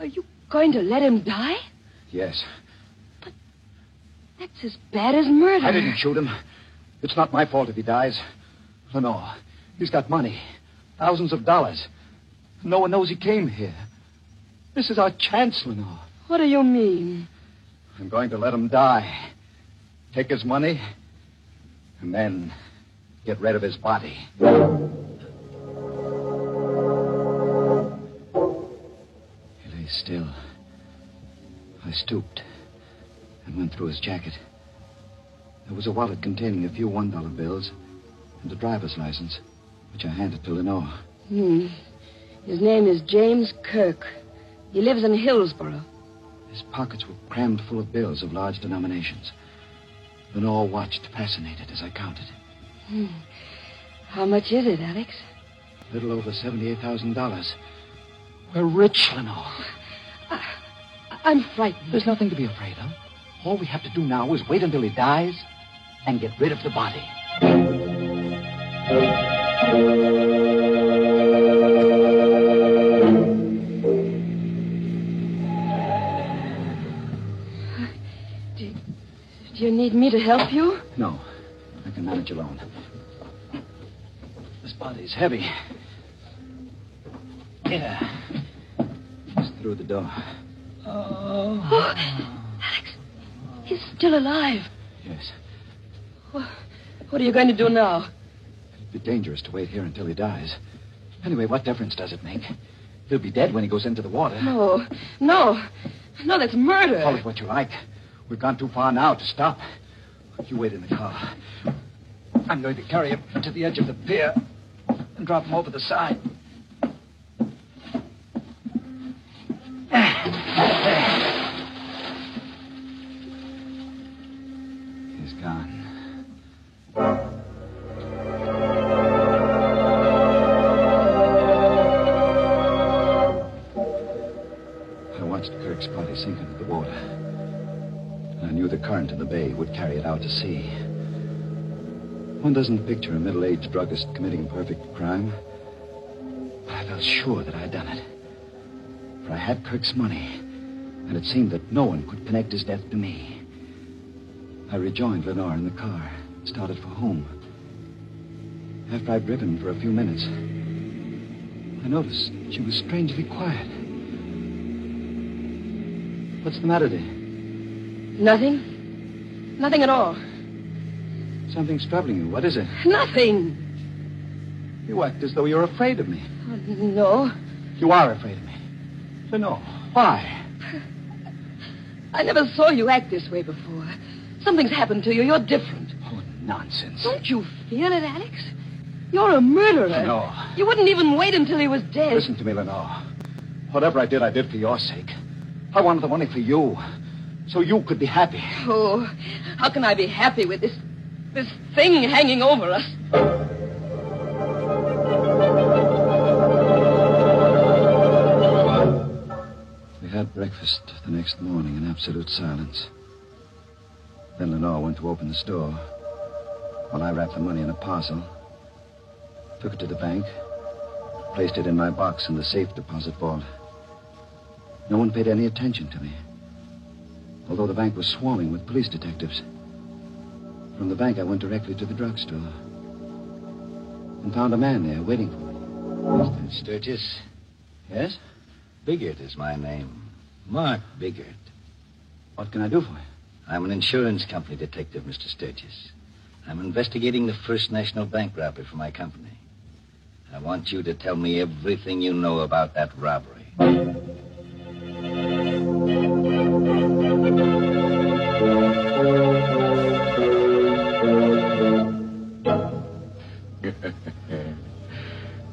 Are you going to let him die? Yes. But that's as bad as murder. I didn't shoot him. It's not my fault if he dies. Lenore, he's got money. Thousands of dollars. No one knows he came here. This is our chance, Lenore. What do you mean? I'm going to let him die. Take his money, and then get rid of his body. Still, I stooped and went through his jacket. There was a wallet containing a few $1 bills and a driver's license, which I handed to Lenore. His name is James Kirk. He lives in Hillsborough. His pockets were crammed full of bills of large denominations. Lenore watched, fascinated, as I counted. How much is it, Alex? A little over $78,000. We're rich, Lenore. I'm frightened. There's nothing to be afraid of. All we have to do now is wait until he dies and get rid of the body. Do you need me to help you? No. I can manage alone. This body's heavy. Yeah. Just through the door. Oh, Alex, he's still alive. Yes. What are you going to do now? It'd be dangerous to wait here until he dies. Anyway, what difference does it make? He'll be dead when he goes into the water. No, that's murder. Call it what you like. We've gone too far now to stop. You wait in the car. I'm going to carry him to the edge of the pier and drop him over the side. He's gone. I watched Kirk's body sink into the water. I knew the current in the bay would carry it out to sea. One doesn't picture a middle-aged druggist committing a perfect crime. But I felt sure that I'd done it. For I had Kirk's money, and it seemed that no one could connect his death to me. I rejoined Lenore in the car and started for home. After I'd driven for a few minutes, I noticed she was strangely quiet. What's the matter, dear? Nothing. Nothing at all. Something's troubling you. What is it? Nothing. You act as though you're afraid of me. No. You are afraid of me. Lenore, why? I never saw you act this way before. Something's happened to you. You're different. Oh, nonsense. Don't you feel it, Alex? You're a murderer. Lenore. You wouldn't even wait until he was dead. Listen to me, Lenore. Whatever I did for your sake. I wanted the money for you, so you could be happy. Oh, how can I be happy with this thing hanging over us? We had breakfast the next morning in absolute silence. Then Lenore went to open the store, while I wrapped the money in a parcel, took it to the bank, placed it in my box in the safe deposit vault. No one paid any attention to me, although the bank was swarming with police detectives. From the bank, I went directly to the drugstore and found a man there waiting for me. Mr. Sturgis? Yes? Biggert is my name. Mark Biggert. What can I do for you? I'm an insurance company detective, Mr. Sturgis. I'm investigating the First National Bank robbery for my company. I want you to tell me everything you know about that robbery.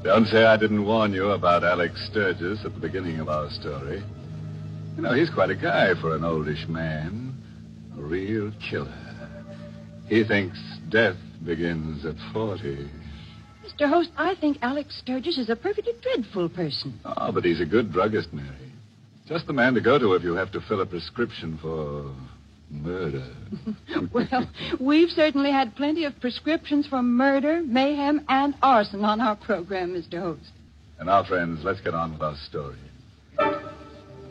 Don't say I didn't warn you about Alex Sturgis at the beginning of our story. You know, he's quite a guy for an oldish man. A real killer. He thinks death begins at 40. Mr. Host, I think Alex Sturgis is a perfectly dreadful person. Oh, but he's a good druggist, Mary. Just the man to go to if you have to fill a prescription for murder. Well, we've certainly had plenty of prescriptions for murder, mayhem, and arson on our program, Mr. Host. And now, friends, let's get on with our story.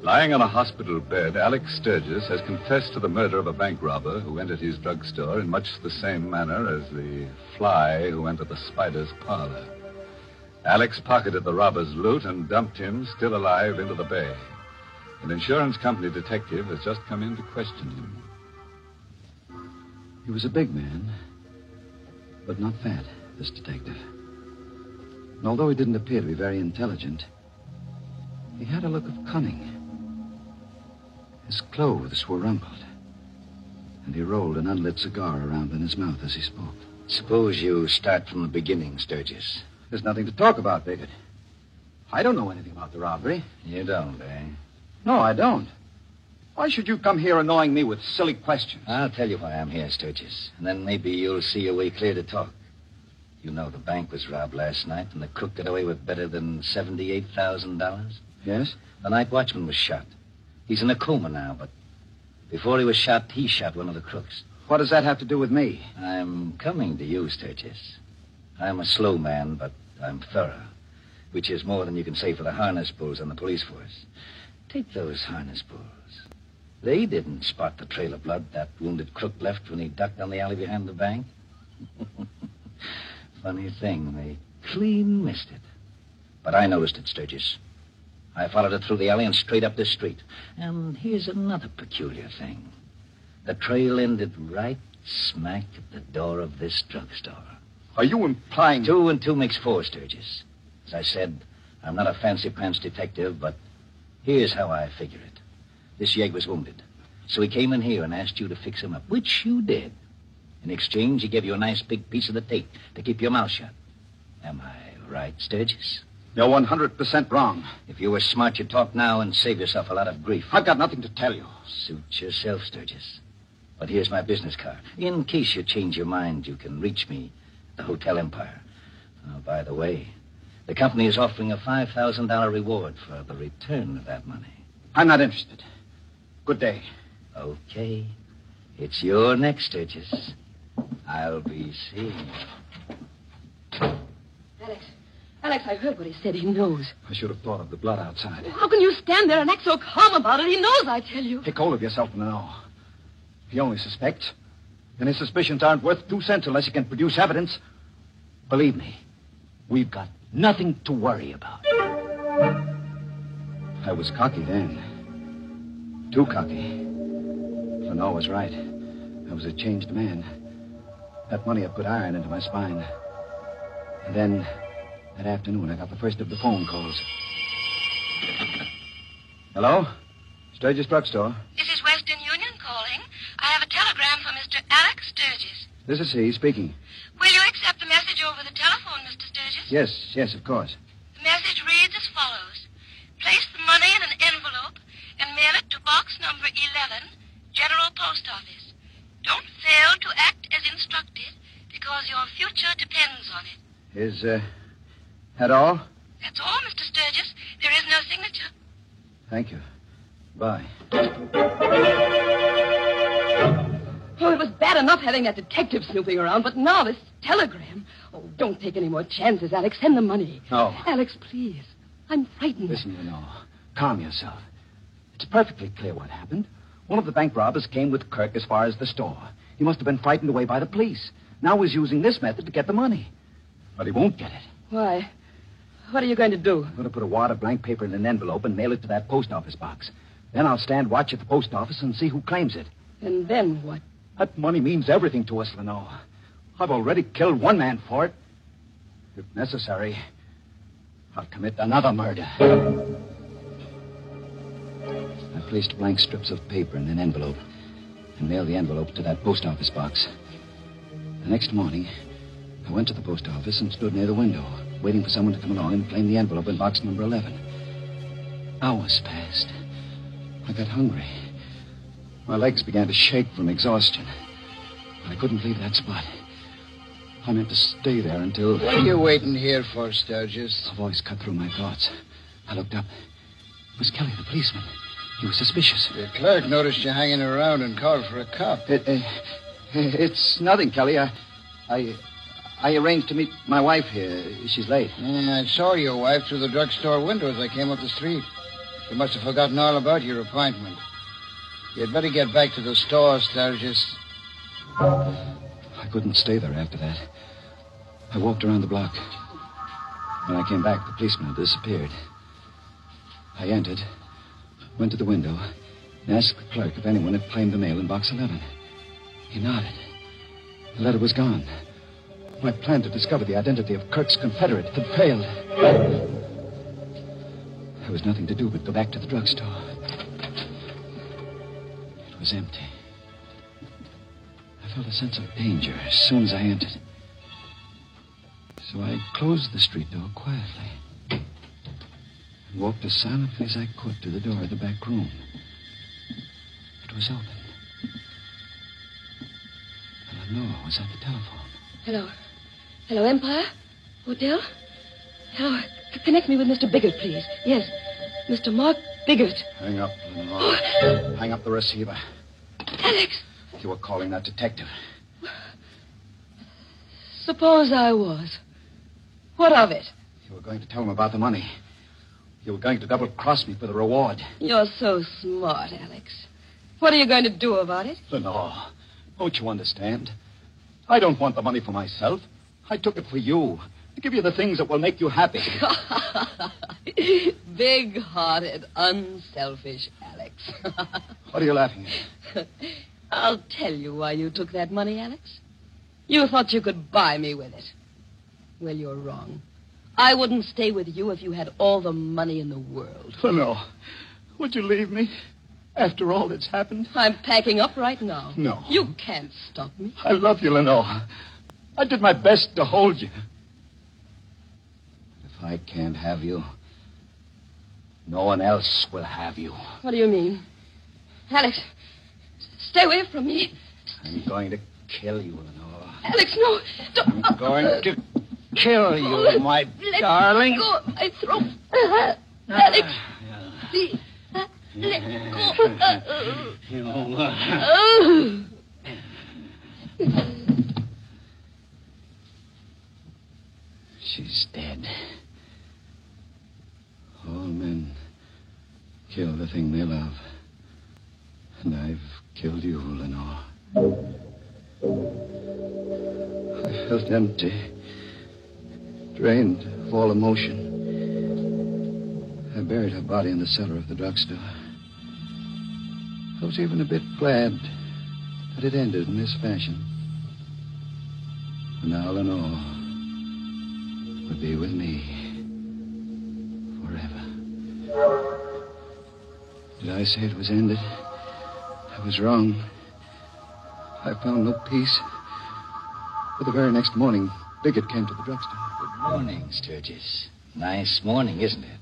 Lying on a hospital bed, Alex Sturgis has confessed to the murder of a bank robber who entered his drugstore in much the same manner as the fly who entered the spider's parlor. Alex pocketed the robber's loot and dumped him, still alive, into the bay. An insurance company detective has just come in to question him. He was a big man, but not fat, this detective. And although he didn't appear to be very intelligent, he had a look of cunning. His clothes were rumpled, and he rolled an unlit cigar around in his mouth as he spoke. Suppose you start from the beginning, Sturgis. There's nothing to talk about, Biggert. I don't know anything about the robbery. You don't, eh? No, I don't. Why should you come here annoying me with silly questions? I'll tell you why I'm here, Sturgis. And then maybe you'll see a way clear to talk. You know the bank was robbed last night, and the crook got away with better than $78,000. Yes? The night watchman was shot. He's in a coma now, but before he shot one of the crooks. What does that have to do with me? I'm coming to you, Sturgis. I'm a slow man, but I'm thorough, which is more than you can say for the harness bulls on the police force. Take those harness bulls. They didn't spot the trail of blood that wounded crook left when he ducked down the alley behind the bank. Funny thing, they clean missed it. But I noticed it, Sturgis. I followed it through the alley and straight up this street. And here's another peculiar thing. The trail ended right smack at the door of this drugstore. Are you implying... 2 and 2 makes 4, Sturgis. As I said, I'm not a fancy-pants detective, but here's how I figure it. This yegg was wounded, so he came in here and asked you to fix him up, which you did. In exchange, he gave you a nice big piece of the tape to keep your mouth shut. Am I right, Sturgis? You're 100% wrong. If you were smart, you'd talk now and save yourself a lot of grief. I've got nothing to tell you. Suit yourself, Sturgis. But here's my business card. In case you change your mind, you can reach me at the Hotel Empire. Oh, by the way, the company is offering a $5,000 reward for the return of that money. I'm not interested. Good day. Okay. It's your next, Sturgis. I'll be seeing you. Alex, I heard what he said. He knows. I should have thought of the blood outside. How can you stand there and act so calm about it? He knows, I tell you. Take hold of yourself now. He only suspects. And his suspicions aren't worth 2 cents unless he can produce evidence. Believe me, we've got nothing to worry about. I was cocky then. Too cocky. Lenore was right. I was a changed man. That money had put iron into my spine. And then, that afternoon, I got the first of the phone calls. Hello? Sturgis Drugstore. This is Western Union calling. I have a telegram for Mr. Alex Sturgis. This is he speaking. Will you accept the message over the telephone, Mr. Sturgis? Yes, of course. The message reads as follows. Place the money in an envelope and mail it to box number 11, General Post Office. Don't fail to act as instructed, because your future depends on it. Is, that all? That's all, Mr. Sturgis. There is no signature. Thank you. Bye. Oh, it was bad enough having that detective snooping around, but now this telegram. Oh, don't take any more chances, Alex. Send the money. No. Alex, please. I'm frightened. Listen, Lenore. Calm yourself. It's perfectly clear what happened. One of the bank robbers came with Kirk as far as the store. He must have been frightened away by the police. Now he's using this method to get the money. But he won't get it. Why? What are you going to do? I'm going to put a wad of blank paper in an envelope and mail it to that post office box. Then I'll stand watch at the post office and see who claims it. And then what? That money means everything to us, Lenore. I've already killed one man for it. If necessary, I'll commit another murder. I placed blank strips of paper in an envelope and mailed the envelope to that post office box. The next morning, I went to the post office and stood near the window, waiting for someone to come along and claim the envelope in box number 11. Hours passed. I got hungry. My legs began to shake from exhaustion. I couldn't leave that spot. I meant to stay there until... What are you waiting here for, Sturgis? A voice cut through my thoughts. I looked up. It was Kelly, the policeman. He was suspicious. The clerk noticed you hanging around and called for a cop. It's nothing, Kelly. I arranged to meet my wife here. She's late. I saw your wife through the drugstore window as I came up the street. She must have forgotten all about your appointment. You'd better get back to the store, Sturgis. I couldn't stay there after that. I walked around the block. When I came back, the policeman had disappeared. I entered... went to the window and asked the clerk if anyone had claimed the mail in box 11. He nodded. The letter was gone. My plan to discover the identity of Kirk's confederate had failed. There was nothing to do but go back to the drugstore. It was empty. I felt a sense of danger as soon as I entered. So I closed the street door quietly. and walked as silently as I could to the door of the back room. It was open. And Lenore was at the telephone. Hello. Hello, Empire? Odell? Hello. Connect me with Mr. Biggert, please. Yes. Mr. Mark Biggert. Hang up, Lenore. Oh. Hang up the receiver. Alex! You were calling that detective. Suppose I was. What of it? You were going to tell him about the money. You were going to double-cross me for the reward. You're so smart, Alex. What are you going to do about it? Lenore, don't you understand? I don't want the money for myself. I took it for you. To give you the things that will make you happy. Big-hearted, unselfish Alex. What are you laughing at? I'll tell you why you took that money, Alex. You thought you could buy me with it. Well, you're wrong. I wouldn't stay with you if you had all the money in the world. Oh, no. Would you leave me after all that's happened? I'm packing up right now. No. You can't stop me. I love you, Lenore. I did my best to hold you. If I can't have you, no one else will have you. What do you mean? Alex, stay away from me. I'm going to kill you, Lenore. Alex, no. Don't. I'm going to kill you, my darling. Let go of my throat. Alex. Yeah. Let go. You know, she's dead. All men kill the thing they love. And I've killed you, Lenore. I felt empty, drained of all emotion. I buried her body in the cellar of the drugstore. I was even a bit glad that it ended in this fashion. And now Lenore would be with me forever. Did I say it was ended? I was wrong. I found no peace. But the very next morning, Biggert came to the drugstore. Good morning, Sturgis. Nice morning, isn't it?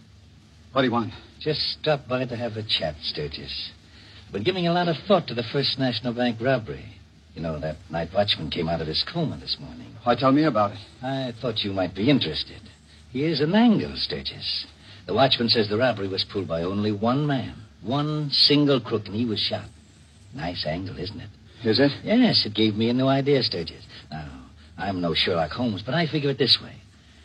What do you want? Just stop by to have a chat, Sturgis. I've been giving a lot of thought to the First National Bank robbery. You know, that night watchman came out of his coma this morning. Why, tell me about it. I thought you might be interested. He is an angle, Sturgis. The watchman says the robbery was pulled by only one man. One single crook, and he was shot. Nice angle, isn't it? Is it? Yes, it gave me a new idea, Sturgis. Now, I'm no Sherlock Holmes, but I figure it this way.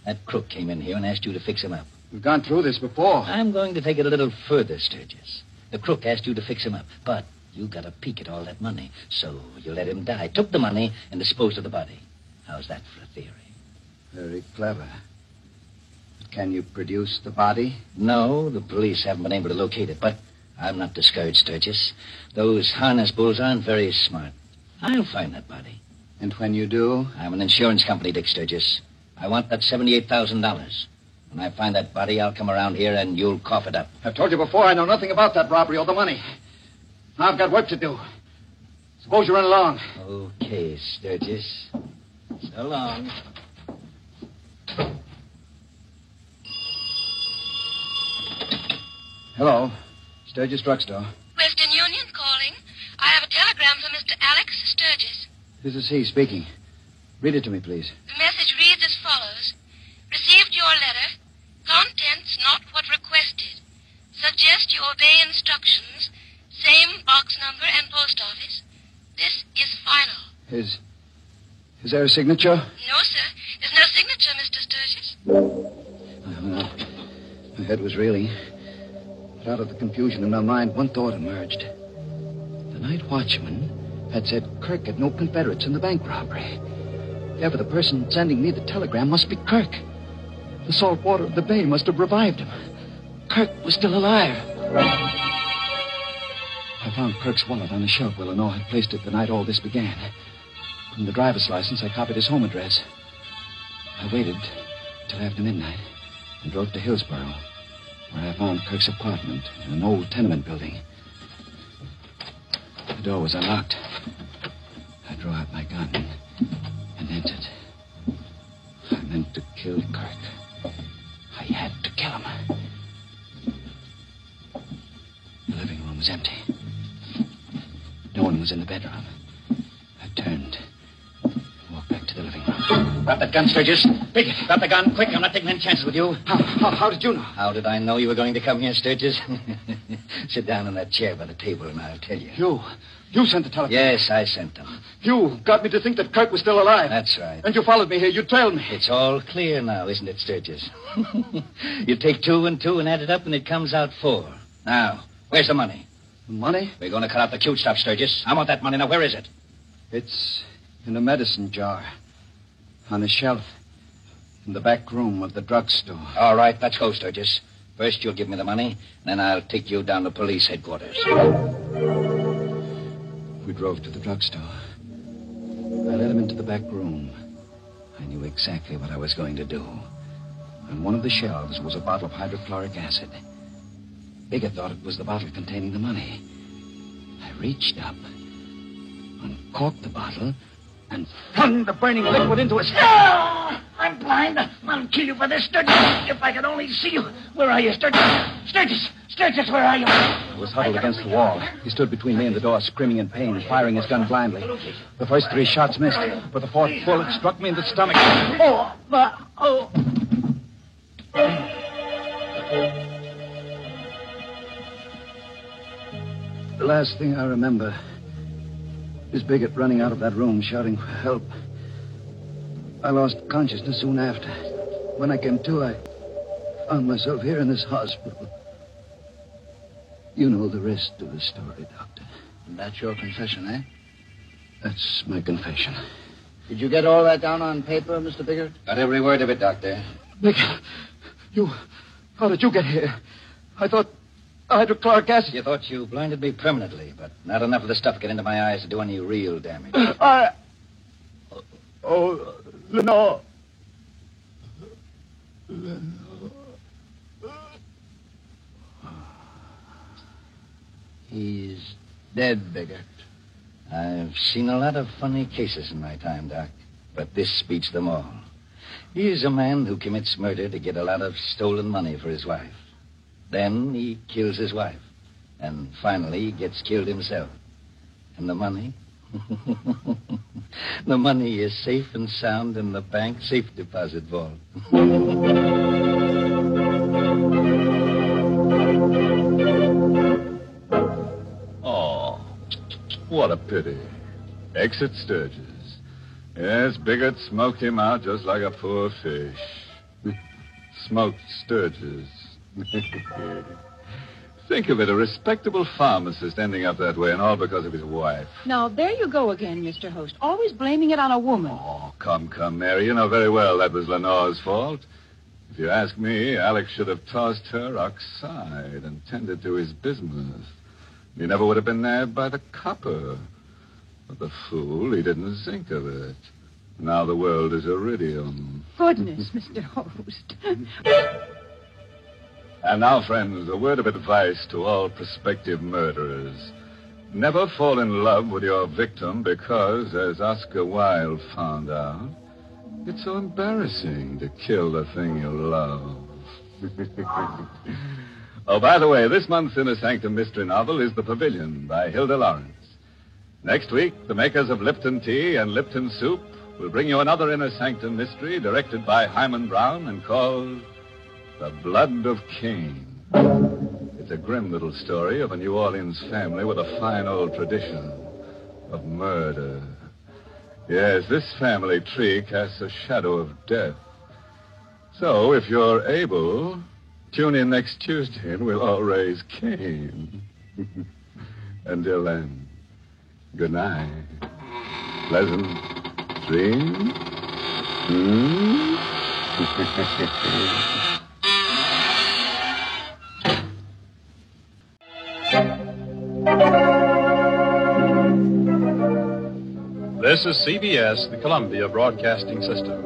That crook came in here and asked you to fix him up. We've gone through this before. I'm going to take it a little further, Sturgis. The crook asked you to fix him up, but you got a peek at all that money, so you let him die, took the money, and disposed of the body. How's that for a theory? Very clever. But can you produce the body? No, the police haven't been able to locate it, but I'm not discouraged, Sturgis. Those harness bulls aren't very smart. I'll find that body. And when you do? I'm an insurance company, Dick Sturgis. I want that $78,000. When I find that body, I'll come around here and you'll cough it up. I've told you before, I know nothing about that robbery or the money. Now I've got work to do. Suppose you run along. Okay, Sturgis. So long. Hello. Sturgis Drugstore. Western Union's calling. I have a telegram for Mr. Alex Sturgis. This is he speaking. Read it to me, please. The message reads as follows. Received your letter. Contents not what requested. Suggest you obey instructions. Same box number and post office. This is final. Is there a signature? No, sir. There's no signature, Mr. Sturgis. Oh, no. My head was reeling. Out of the confusion in my mind, one thought emerged. The night watchman had said Kirk had no Confederates in the bank robbery. Therefore, the person sending me the telegram must be Kirk. The salt water of the bay must have revived him. Kirk was still alive. I found Kirk's wallet on the shelf where Lenore had placed it the night all this began. From the driver's license, I copied his home address. I waited till after midnight and drove to Hillsboro, where I found Kirk's apartment in an old tenement building. The door was unlocked. I drew out my gun and entered. I meant to kill Kirk. I had to kill him. was in the bedroom. I turned and walked back to the living room. Drop that gun, Sturgis. Big, drop the gun, quick. I'm not taking any chances with you. How did you know? How did I know you were going to come here, Sturgis? Sit down in that chair by the table and I'll tell you. You sent the telegram? Yes, I sent them. You got me to think that Kirk was still alive. That's right. And you followed me here. You trailed me. It's all clear now, isn't it, Sturgis? You take 2 and 2 and add it up and it comes out 4. Now, where's the money? The money? We're going to cut out the cute stuff, Sturgis. I want that money. Now, where is it? It's in a medicine jar on a shelf in the back room of the drugstore. All right, let's go, Sturgis. First, you'll give me the money, and then I'll take you down to police headquarters. We drove to the drugstore. I led him into the back room. I knew exactly what I was going to do. On one of the shelves was a bottle of hydrochloric acid. Biggert thought it was the bottle containing the money. I reached up, uncorked the bottle, and flung the burning liquid into his face. No! I'm blind. I'll kill you for this, Sturgis. If I could only see you. Where are you, Sturgis? Sturgis! Sturgis, where are you? I was huddled against the wall. He stood between me and the door, screaming in pain, firing his gun blindly. The first 3 shots missed, but the 4th bullet struck me in the stomach. Oh! The last thing I remember is Biggert running out of that room shouting for help. I lost consciousness soon after. When I came to, I found myself here in this hospital. You know the rest of the story, Doctor. And that's your confession, eh? That's my confession. Did you get all that down on paper, Mr. Biggert? Got every word of it, Doctor. Biggert, you... How did you get here? I thought... hydrochloric acid. You thought you blinded me permanently, but not enough of the stuff got into my eyes to do any real damage. Oh, Lenore. He's dead, Biggert. I've seen a lot of funny cases in my time, Doc, but this beats them all. He is a man who commits murder to get a lot of stolen money for his wife. Then he kills his wife. And finally, he gets killed himself. And the money? The money is safe and sound in the bank safe deposit vault. Oh, what a pity. Exit Sturgis. Yes, Biggert smoked him out just like a poor fish. Smoked Sturgis. Think of it, a respectable pharmacist ending up that way, and all because of his wife. Now, there you go again, Mr. Host. Always blaming it on a woman. Oh, come, Mary. You know very well that was Lenore's fault. If you ask me, Alex should have tossed her outside and tended to his business. He never would have been nabbed by the copper. But the fool, he didn't think of it. Now the world is Iridium. Goodness, Mr. Host. And now, friends, a word of advice to all prospective murderers. Never fall in love with your victim because, as Oscar Wilde found out, it's so embarrassing to kill the thing you love. Oh, by the way, this month's Inner Sanctum mystery novel is The Pavilion by Hilda Lawrence. Next week, the makers of Lipton Tea and Lipton Soup will bring you another Inner Sanctum mystery directed by Hyman Brown and called... The Blood of Cain. It's a grim little story of a New Orleans family with a fine old tradition of murder. Yes, this family tree casts a shadow of death. So, if you're able, tune in next Tuesday and we'll all raise Cain. Until then, good night. Pleasant dreams. This is CBS, the Columbia Broadcasting System.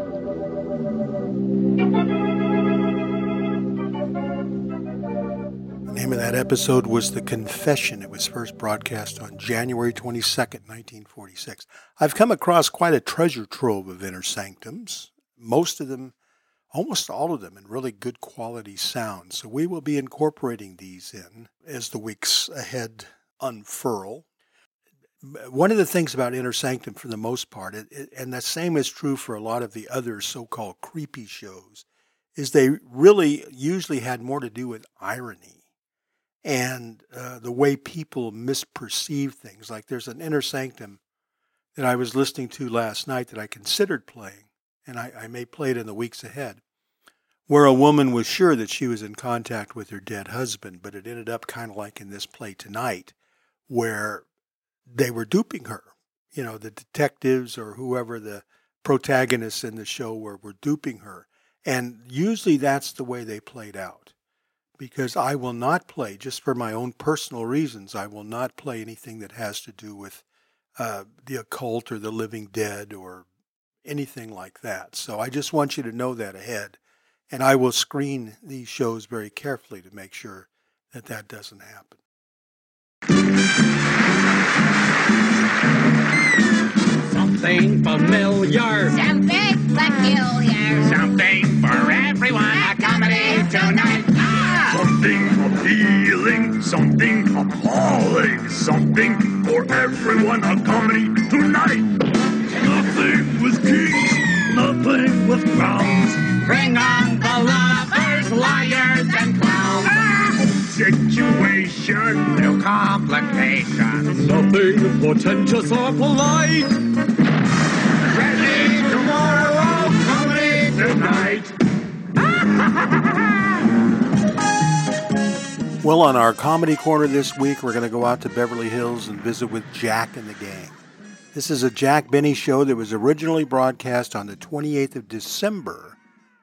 The name of that episode was The Confession. It was first broadcast on January 22nd, 1946. I've come across quite a treasure trove of Inner Sanctums. Most of them, almost all of them, in really good quality sound. So we will be incorporating these in as the weeks ahead unfurl. One of the things about Inner Sanctum, for the most part, and the same is true for a lot of the other so-called creepy shows, is they really usually had more to do with irony and the way people misperceive things. Like there's an Inner Sanctum that I was listening to last night that I considered playing, and I may play it in the weeks ahead, where a woman was sure that she was in contact with her dead husband, but it ended up kind of like in this play tonight, where they were duping her. You know, the detectives or whoever the protagonists in the show were duping her. And usually that's the way they played out. Because I will not play, just for my own personal reasons, I will not play anything that has to do with the occult or the living dead or anything like that. So I just want you to know that ahead. And I will screen these shows very carefully to make sure that that doesn't happen. Something familiar. Something peculiar. Something for everyone. A comedy tonight. Ah! Something appealing. Something appalling. Something for everyone. A comedy tonight. Nothing with keys. Nothing with crowns. Bring on the lovers, liars, and clowns. Ah! Situation. No complications. Nothing portentous or polite. Tomorrow, comedy tonight. Well, on our Comedy Corner this week, we're going to go out to Beverly Hills and visit with Jack and the gang. This is a Jack Benny show that was originally broadcast on the 28th of December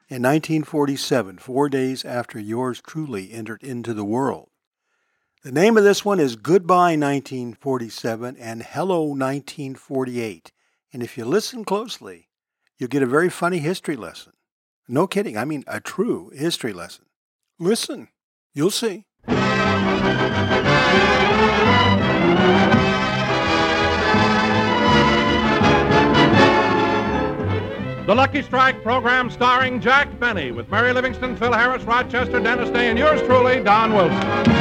in 1947, 4 days after yours truly entered into the world. The name of this one is Goodbye 1947 and Hello 1948. And if you listen closely, you'll get a very funny history lesson. No kidding, I mean a true history lesson. Listen, you'll see. The Lucky Strike program starring Jack Benny with Mary Livingstone, Phil Harris, Rochester, Dennis Day, and yours truly, Don Wilson.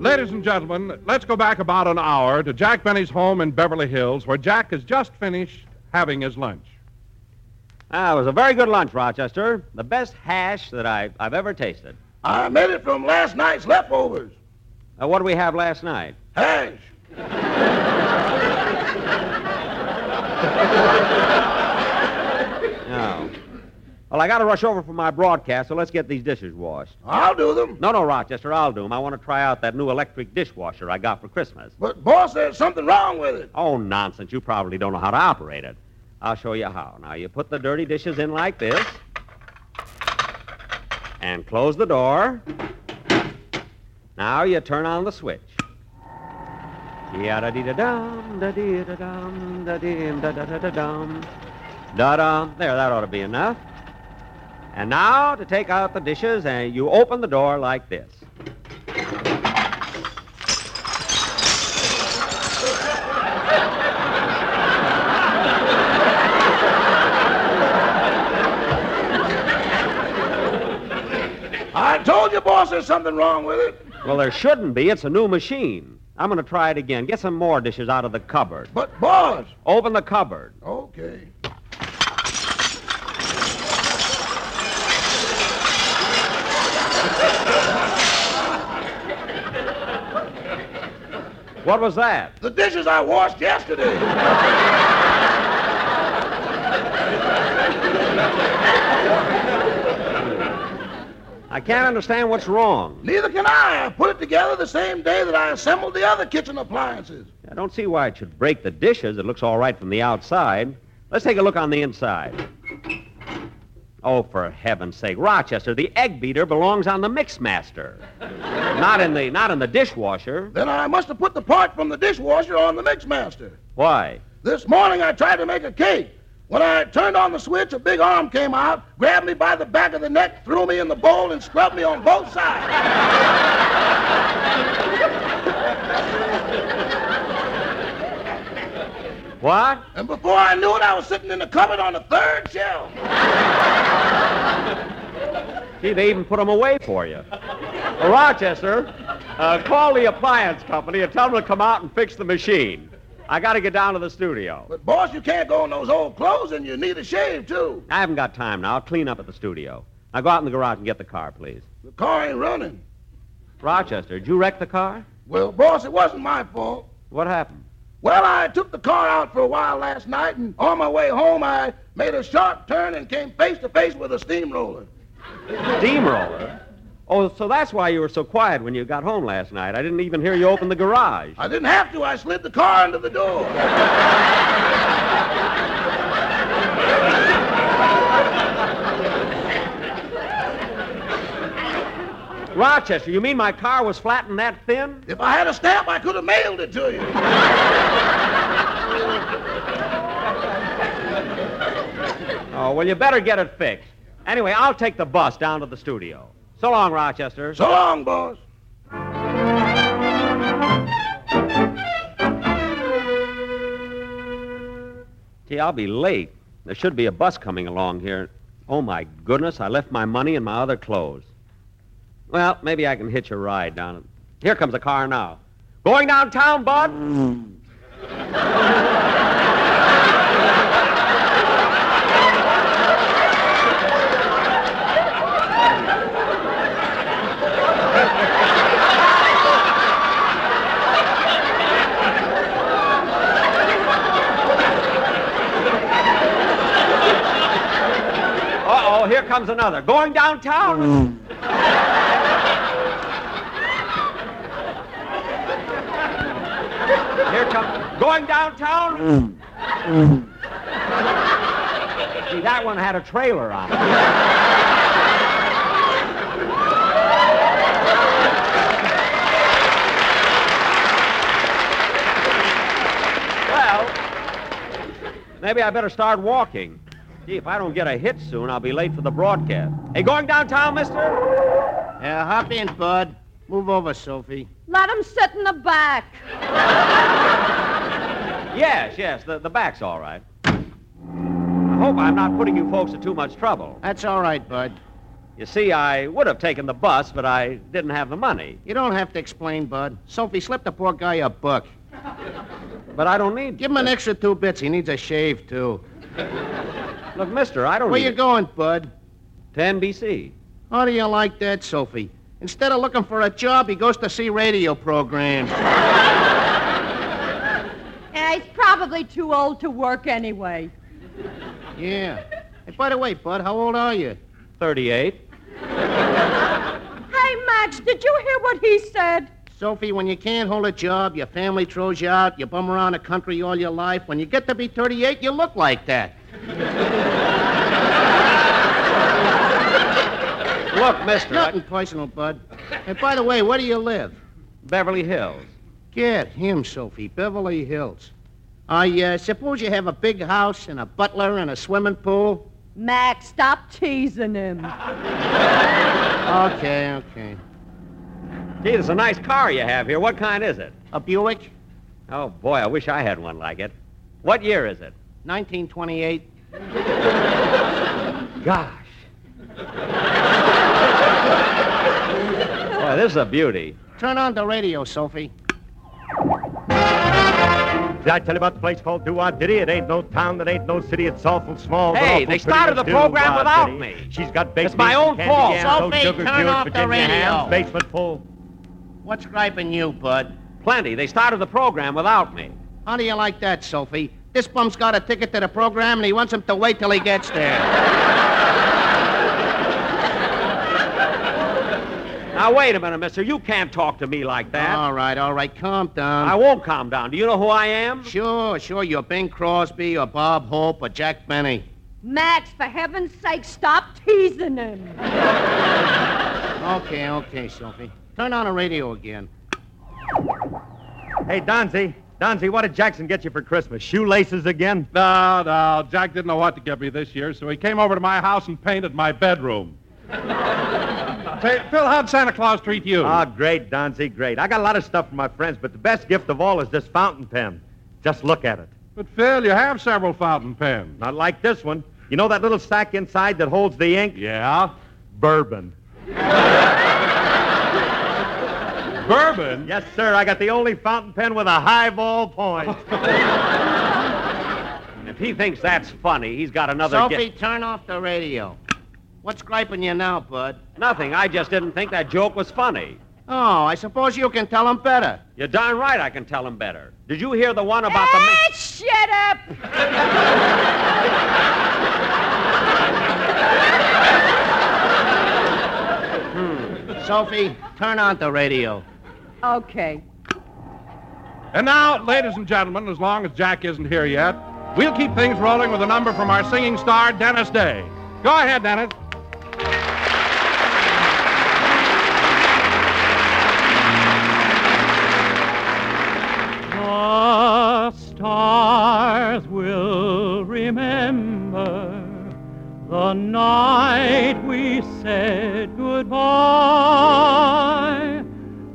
Ladies and gentlemen, let's go back about an hour to Jack Benny's home in Beverly Hills, where Jack has just finished having his lunch. It was a very good lunch, Rochester. The best hash that I've ever tasted. I made it from last night's leftovers. What did we have last night? Hash. No. Well, I got to rush over for my broadcast, so let's get these dishes washed. I'll do them. No, Rochester, I'll do them. I want to try out that new electric dishwasher I got for Christmas. But, boss, there's something wrong with it. Oh, nonsense. You probably don't know how to operate it. I'll show you how. Now, you put the dirty dishes in like this. And close the door. Now you turn on the switch. Da-da-dee-da-dum, da-dee-da-dum, da-dee-da-da-da-dum. Da-dum. There, that ought to be enough. And now, to take out the dishes, and you open the door like this. I told you, boss, there's something wrong with it. Well, there shouldn't be. It's a new machine. I'm going to try it again. Get some more dishes out of the cupboard. But, boss! Open the cupboard. Okay. What was that? The dishes I washed yesterday. I can't understand what's wrong. Neither can I. I put it together the same day that I assembled the other kitchen appliances. I don't see why it should break the dishes. It looks all right from the outside. Let's take a look on the inside. Oh, for heaven's sake, Rochester, the egg beater belongs on the mixmaster. Not in the dishwasher. Then I must have put the part from the dishwasher on the mixmaster. Why? This morning I tried to make a cake. When I turned on the switch, a big arm came out, grabbed me by the back of the neck, threw me in the bowl, and scrubbed me on both sides. What? And before I knew it, I was sitting in the cupboard on the third shelf. See, they even put them away for you. Well, Rochester, call the appliance company and tell them to come out and fix the machine. I got to get down to the studio. But, boss, you can't go in those old clothes, and you need a shave, too. I haven't got time now. I'll clean up at the studio. Now, go out in the garage and get the car, please. The car ain't running. Rochester, did you wreck the car? Well, boss, it wasn't my fault. What happened? Well, I took the car out for a while last night, and on my way home, I made a sharp turn and came face to face with a steamroller. Steamroller? Oh, so that's why you were so quiet when you got home last night. I didn't even hear you open the garage. I didn't have to. I slid the car under the door. Rochester, you mean my car was flattened that thin? If I had a stamp, I could have mailed it to you. Oh, well, you better get it fixed. Anyway, I'll take the bus down to the studio. So long, Rochester. So long, boss. Gee, I'll be late. There should be a bus coming along here. Oh, my goodness, I left my money and my other clothes. Well, maybe I can hitch a ride down. Here comes a car now. Going downtown, bud? Here comes another. Going downtown. Here comes... Going downtown. See, that one had a trailer on it. Well, maybe I better start walking. Gee, if I don't get a hit soon, I'll be late for the broadcast. Hey, going downtown, mister? Yeah, hop in, bud. Move over, Sophie. Let him sit in the back. Yes, the back's all right. I hope I'm not putting you folks to too much trouble. That's all right, bud. You see, I would have taken the bus, but I didn't have the money. You don't have to explain, bud. Sophie slipped the poor guy a buck. But I don't need... Give him an extra 2 bits. He needs a shave, too. Look, mister, I don't... Where you going, bud? To NBC. How do you like that, Sophie? Instead of looking for a job, he goes to see radio programs. Yeah, he's probably too old to work anyway. Yeah. Hey, by the way, bud, how old are you? 38. Hey, Max, did you hear what he said? Sophie, when you can't hold a job, your family throws you out, you bum around the country all your life. When you get to be 38, you look like that. Look, mister... Nothing personal, bud. And by the way, where do you live? Beverly Hills. Get him, Sophie. Beverly Hills. I suppose you have a big house and a butler and a swimming pool? Max, stop teasing him. Okay. Gee, it's a nice car you have here. What kind is it? A Buick. Oh, boy, I wish I had one like it. What year is it? 1928. Gosh. Boy, this is a beauty. Turn on the radio, Sophie. Did I tell you about the place called Doo-Wop Diddy? It ain't no town, it ain't no city, it's awful small. Hey, they started the program without me. She's got baked... It's my own fault. Sophie, turn off the radio. Basement full. What's griping you, bud? Plenty. They started the program without me. How do you like that, Sophie? This bum's got a ticket to the program, and he wants him to wait till he gets there. Now, wait a minute, mister. You can't talk to me like that. All right. Calm down. I won't calm down. Do you know who I am? Sure. You're Bing Crosby or Bob Hope or Jack Benny. Max, for heaven's sake, stop teasing him. Okay, Sophie. Turn on the radio again. Hey, Donzie, what did Jackson get you for Christmas? Shoelaces again? No. Jack didn't know what to get me this year, so he came over to my house and painted my bedroom. Say, Phil, how'd Santa Claus treat you? Oh, great, Donzie, great. I got a lot of stuff from my friends, but the best gift of all is this fountain pen. Just look at it. But, Phil, you have several fountain pens. Not like this one. You know that little sack inside that holds the ink? Yeah. Bourbon. Bourbon? Yes, sir. I got the only fountain pen with a highball point. If he thinks that's funny, he's got another... Sophie, turn off the radio. What's griping you now, bud? Nothing. I just didn't think that joke was funny. Oh, I suppose you can tell him better. You're darn right I can tell him better. Did you hear the one about the... Hey, shut up! Sophie, turn on the radio. Okay. And now, ladies and gentlemen, as long as Jack isn't here yet, we'll keep things rolling with a number from our singing star, Dennis Day. Go ahead, Dennis. The stars will remember the night we said goodbye.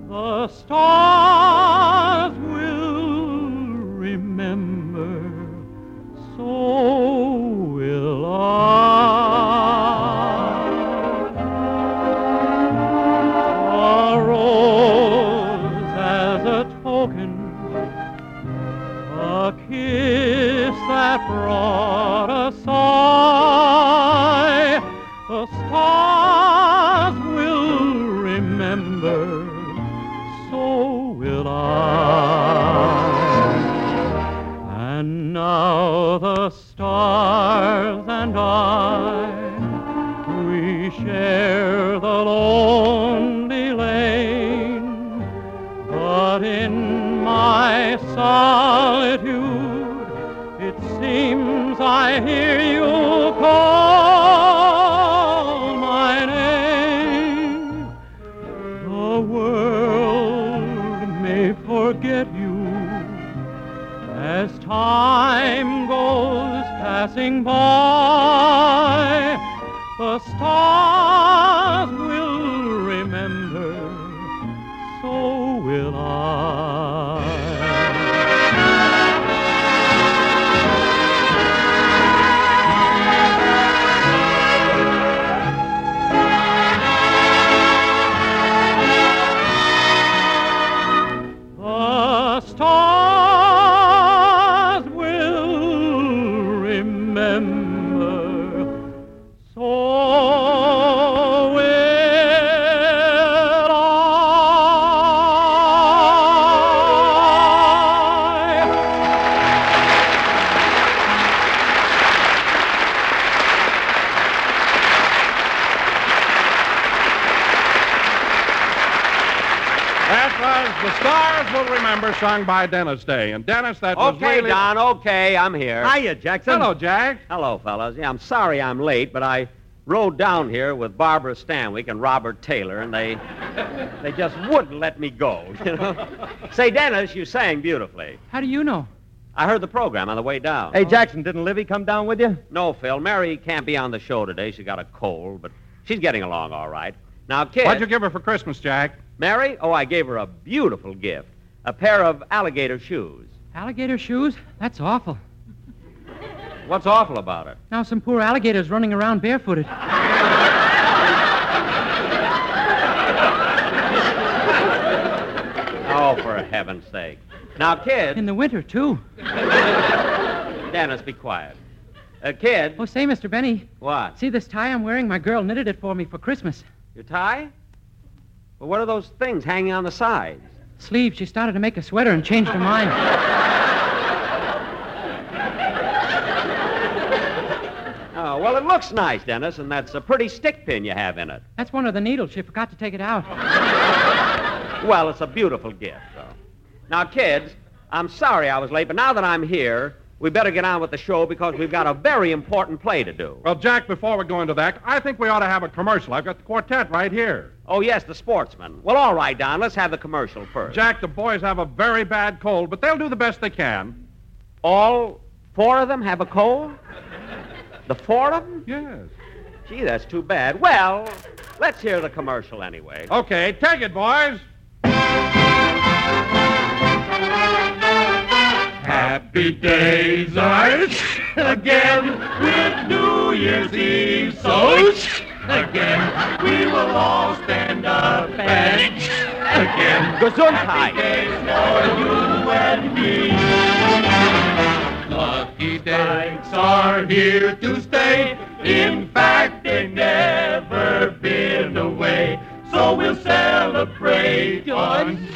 The stars will remember, so will I. A rose as a token, a kiss that brought a sigh. The stars will remember, so will I. And now the stars and I, we share the lonely lane, but in my solitude, it seems I hear you call my name. The world may forget you as time goes passing by. The stars will remember, so will I. Sung by Dennis Day. And Dennis, that was really... Okay, Don, okay, I'm here. Hiya, Jackson. Hello, Jack. Hello, fellas. Yeah, I'm sorry I'm late, but I rode down here with Barbara Stanwyck and Robert Taylor, and they just wouldn't let me go, you know? Say, Dennis, you sang beautifully. How do you know? I heard the program on the way down. Hey, Jackson, didn't Livy come down with you? No, Phil. Mary can't be on the show today. She got a cold, but she's getting along all right. Now, kid... What'd you give her for Christmas, Jack? Mary? Oh, I gave her a beautiful gift. A pair of alligator shoes. Alligator shoes? That's awful. What's awful about it? Now some poor alligator's running around barefooted. Oh, for heaven's sake. Now, kid... In the winter, too. Dennis, be quiet. Kid... Oh, say, Mr. Benny. What? See this tie I'm wearing? My girl knitted it for me for Christmas. Your tie? Well, what are those things hanging on the sides? Sleeve. She started to make a sweater and changed her mind. Oh, well, it looks nice, Dennis, and that's a pretty stick pin you have in it. That's one of the needles. She forgot to take it out. Well, it's a beautiful gift, though. Now, kids, I'm sorry I was late, but now that I'm here, we better get on with the show because we've got a very important play to do. Well, Jack, before we go into that, I think we ought to have a commercial. I've got the quartet right here. Oh, yes, the Sportsman. Well, all right, Don, let's have the commercial first. Jack, the boys have a very bad cold, but they'll do the best they can. All four of them have a cold? The four of them? Yes. Gee, that's too bad. Well, let's hear the commercial anyway. Okay, take it, boys. Happy days are again with New Year's Eve. So again we will all stand up and again. Gesundheit. Happy days for you and me. Lucky days are here to stay. In fact, they've never been away. So we'll celebrate on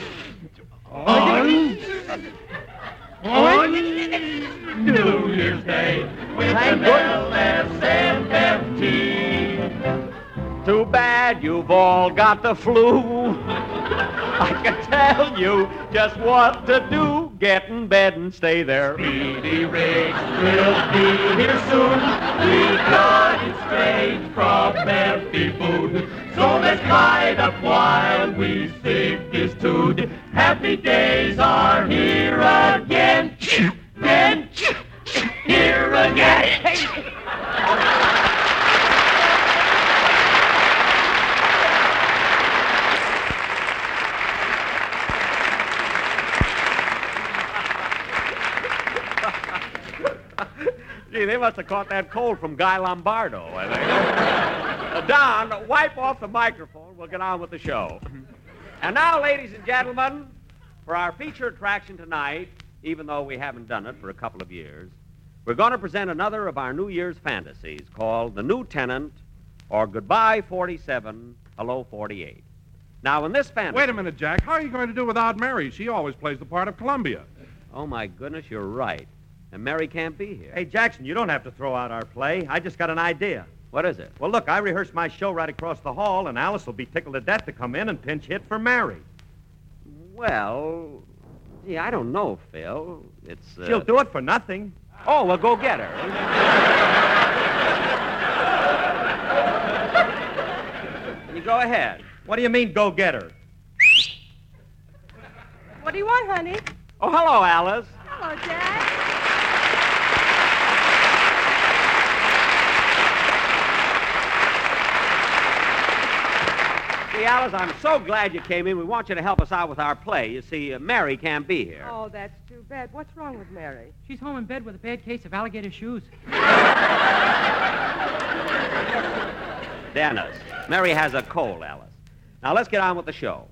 New Year's Day with an LSMFT. Too bad you've all got the flu. I can tell you just what to do. Get in bed and stay there. Speedy Riggs will be here soon. We got it straight from empty food. So let's light up while we sing this tune. Happy days are here again. Then, here again. Gee, they must have caught that cold from Guy Lombardo, I think. Don, wipe off the microphone. We'll get on with the show. And now, ladies and gentlemen, for our feature attraction tonight, even though we haven't done it for a couple of years, we're going to present another of our New Year's fantasies called The New Tenant, or Goodbye 47, Hello 48. Now, in this fantasy... Wait a minute, Jack. How are you going to do without Mary? She always plays the part of Columbia. Oh, my goodness, you're right. And Mary can't be here. Hey, Jackson, you don't have to throw out our play. I just got an idea. What is it? Well, look, I rehearsed my show right across the hall, and Alice will be tickled to death to come in and pinch hit for Mary. Well, gee, I don't know, Phil. It's she'll do it for nothing. Oh, well, go get her. You go ahead. What do you mean, go get her? What do you want, honey? Oh, hello, Alice. Hello, Jack. Hey, Alice, I'm so glad you came in. We want you to help us out with our play. You see, Mary can't be here. Oh, that's too bad. What's wrong with Mary? She's home in bed with a bad case of alligator shoes. Dennis, Mary has a cold, Alice. Now, let's get on with the show.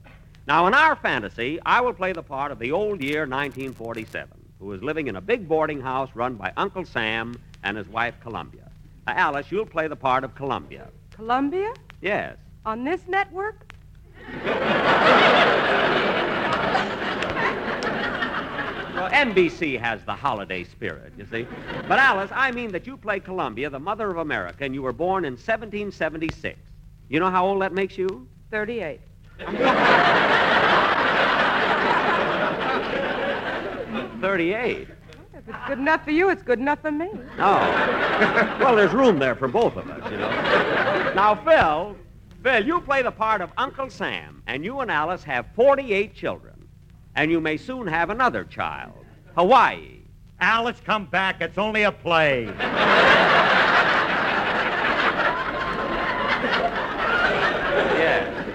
Now, in our fantasy, I will play the part of the old year 1947, who is living in a big boarding house run by Uncle Sam and his wife, Columbia. Now, Alice, you'll play the part of Columbia. Columbia? Yes. On this network? Well, NBC has the holiday spirit, you see. But, Alice, I mean that you play Columbia, the mother of America, and you were born in 1776. You know how old that makes you? 38. If it's good enough for you, it's good enough for me. Oh. Well, there's room there for both of us, you know. Now, Phil, you play the part of Uncle Sam, and you and Alice have 48 children, and you may soon have another child, Hawaii. Alice, come back. It's only a play. Yes.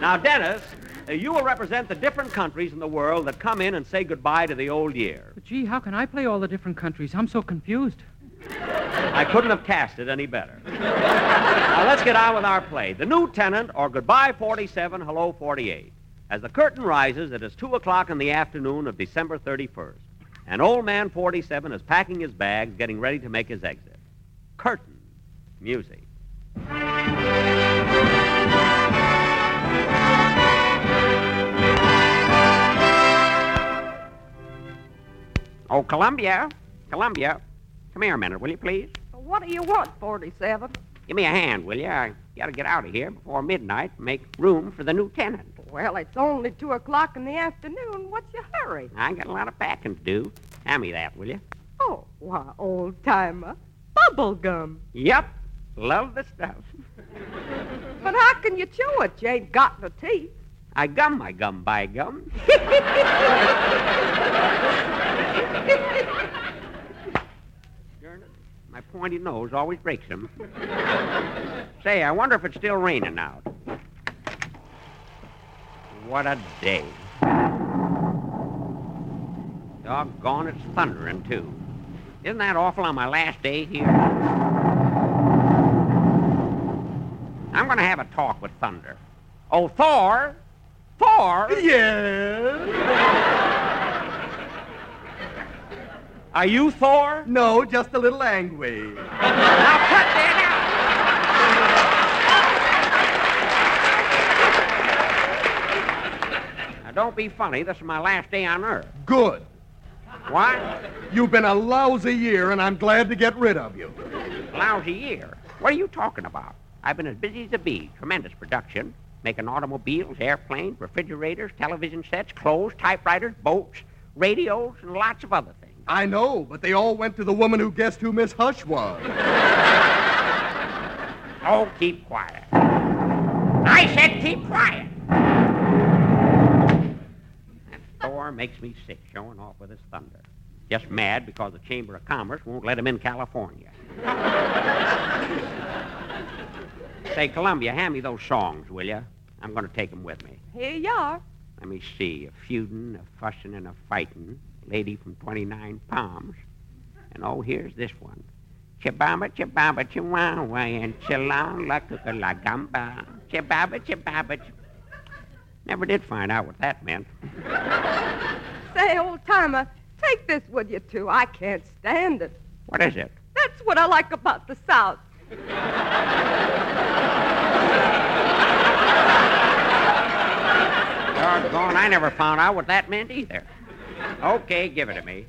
Now, Dennis, you will represent the different countries in the world that come in and say goodbye to the old year. But gee, how can I play all the different countries? I'm so confused. I couldn't have cast it any better. Now, let's get on with our play. The New Tenant, or Goodbye 47, Hello 48. As the curtain rises, it is 2 o'clock in the afternoon of December 31st, and Old Man 47 is packing his bags, getting ready to make his exit. Curtain. Music. Oh, Columbia. Come here a minute, will you, please? What do you want, 47? Give me a hand, will you? I gotta get out of here before midnight and make room for the new tenant. Well, it's only 2 o'clock in the afternoon. What's your hurry? I got a lot of packing to do. Hand me that, will you? Oh, why, old-timer. Bubble gum. Yep. Love the stuff. But how can you chew it? You ain't got no teeth. I gum my gum by gum. My pointy nose always breaks them. Say, I wonder if it's still raining out. What a day. Doggone, it's thundering, too. Isn't that awful on my last day here? I'm going to have a talk with Thunder. Oh, Thor! Thor! Yes? Are you Thor? No, just a little angry. Now cut that out! Don't be funny. This is my last day on Earth. Good. What? You've been a lousy year, and I'm glad to get rid of you. Lousy year? What are you talking about? I've been as busy as a bee. Tremendous production. Making automobiles, airplanes, refrigerators, television sets, clothes, typewriters, boats, radios, and lots of other things. I know, but they all went to the woman who guessed who Miss Hush was. Oh, keep quiet. I said keep quiet. Thor makes me sick, showing off with his thunder. Just mad because the Chamber of Commerce won't let him in California. Say, Columbia, hand me those songs, will you? I'm going to take them with me. Here you are. Let me see. A feudin', a fussin', and a fightin'. Lady from 29 Palms. And, oh, here's this one. Chibaba, chibaba, chihuahua, and chilong la cuca la gamba. Chibaba, chibaba, chibaba. Never did find out what that meant. Say, old-timer, take this with you, too. I can't stand it. What is it? That's what I like about the South. Doggone, I never found out what that meant either. Okay, give it to me.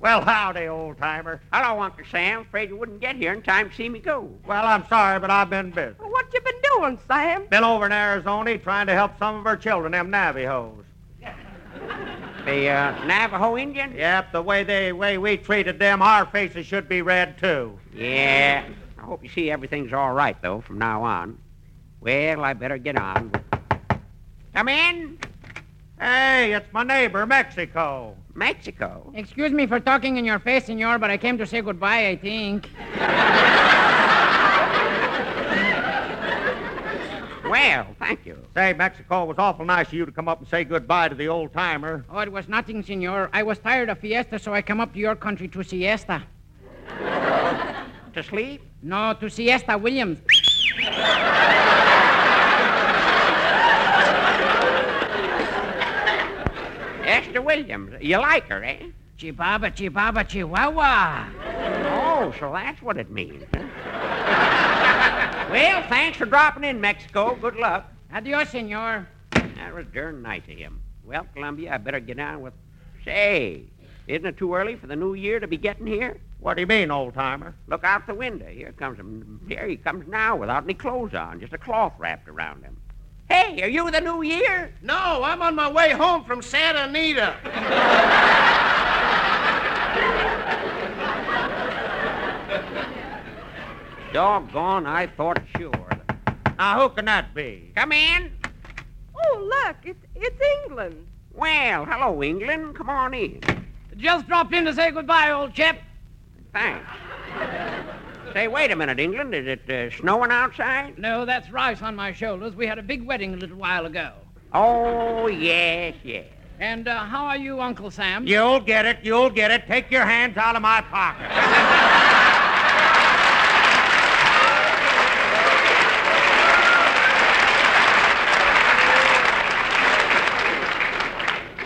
Well, howdy, old-timer. Hello, Uncle Sam. Afraid you wouldn't get here in time to see me go. Well, I'm sorry, but I've been busy. Well, what you been doing, Sam? Been over in Arizona trying to help some of her children, them Navajos. The Navajo Indians? Yep, the way we treated them, our faces should be red, too. Yeah. I hope you see everything's all right, though, from now on. Well, I better get on. Come in. Hey, it's my neighbor, Mexico. Mexico? Excuse me for talking in your face, senor, but I came to say goodbye, I think. Well, thank you. Say, Mexico, it was awful nice of you to come up and say goodbye to the old-timer. Oh, it was nothing, senor. I was tired of fiesta, so I come up to your country to siesta. To sleep? No, to siesta, Williams. Esther Williams. You like her, eh? Chibaba, chibaba, chihuahua. Oh, so that's what it means. Huh? Well, thanks for dropping in, Mexico. Good luck. Adios, senor. That was darn nice of him. Well, Columbia, I better get on with... Say, isn't it too early for the new year to be getting here? What do you mean, old-timer? Look out the window. Here he comes now without any clothes on, just a cloth wrapped around him. Hey, are you the new year? No, I'm on my way home from Santa Anita. Doggone, I thought sure. Now, who can that be? Come in. Oh, look, it's England. Well, hello, England. Come on in. Just dropped in to say goodbye, old chap. Thanks. Say, wait a minute, England. Is it snowing outside? No, that's rice on my shoulders. We had a big wedding a little while ago. Oh, yes, yes. And how are you, Uncle Sam? You'll get it. You'll get it. Take your hands out of my pocket.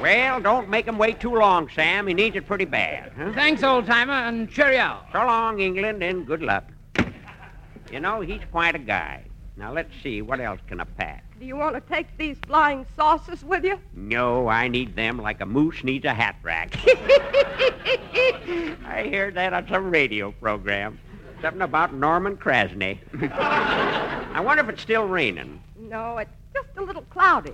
Well, don't make him wait too long, Sam. He needs it pretty bad. Huh? Thanks, old-timer, and cheerio. So long, England, and good luck. You know, he's quite a guy. Now, let's see. What else can I pack? Do you want to take these flying saucers with you? No, I need them like a moose needs a hat rack. I heard that on some radio program. Something about Norman Krasny. I wonder if it's still raining. No, it's just a little cloudy.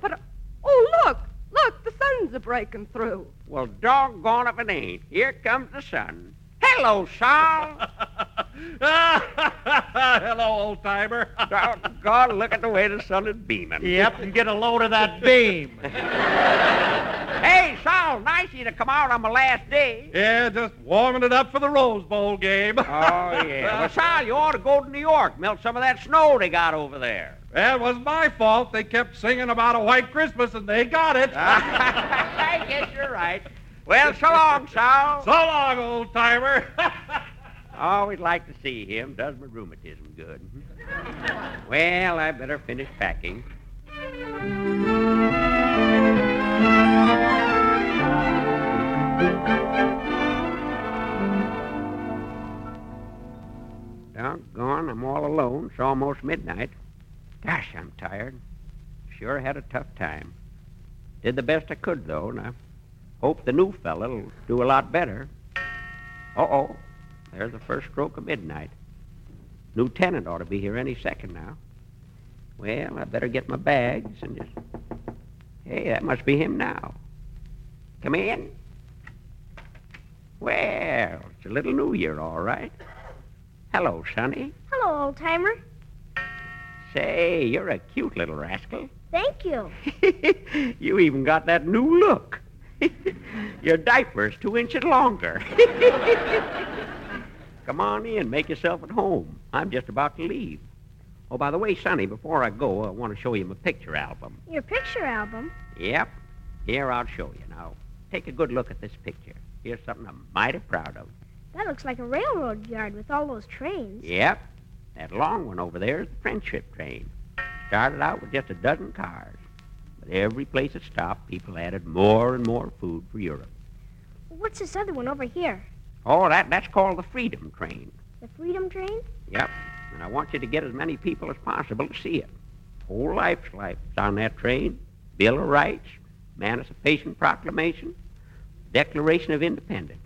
But, oh, look. Look, the sun's a-breaking through. Well, doggone if it ain't. Here comes the sun. Hello, Sol. Hello, old-timer. Doggone, look at the way the sun is beaming. Yep, and get a load of that beam. Hey, Sol, nice of you to come out on my last day. Yeah, just warming it up for the Rose Bowl game. Oh, yeah. Well, Sol, you ought to go to New York, melt some of that snow they got over there. Well, it was my fault. They kept singing about a white Christmas, and they got it. I guess you're right. Well, so long, Charles. So long, old-timer. Always like to see him. Does my rheumatism good. Well, I better finish packing. Doggone, I'm all alone. It's almost midnight. Gosh, I'm tired. Sure had a tough time. Did the best I could, though, and I hope the new fella'll do a lot better. Uh-oh. There's the first stroke of midnight. Lieutenant ought to be here any second now. Well, I better get my bags and just... Hey, that must be him now. Come in. Well, it's a little New Year, all right. Hello, Sonny. Hello, old-timer. Say, you're a cute little rascal. Thank you. You even got that new look. Your diaper's 2 inches longer. Come on in, make yourself at home. I'm just about to leave. Oh, by the way, Sonny, before I go, I want to show you my picture album. Your picture album? Yep. Here, I'll show you. Now, take a good look at this picture. Here's something I'm mighty proud of. That looks like a railroad yard with all those trains. Yep. That long one over there is the Friendship train. Started out with just a dozen cars. But every place it stopped, people added more and more food for Europe. What's this other one over here? Oh, that's called the Freedom train. The Freedom train? Yep. And I want you to get as many people as possible to see it. Whole life's life is on that train. Bill of Rights, Emancipation Proclamation, Declaration of Independence.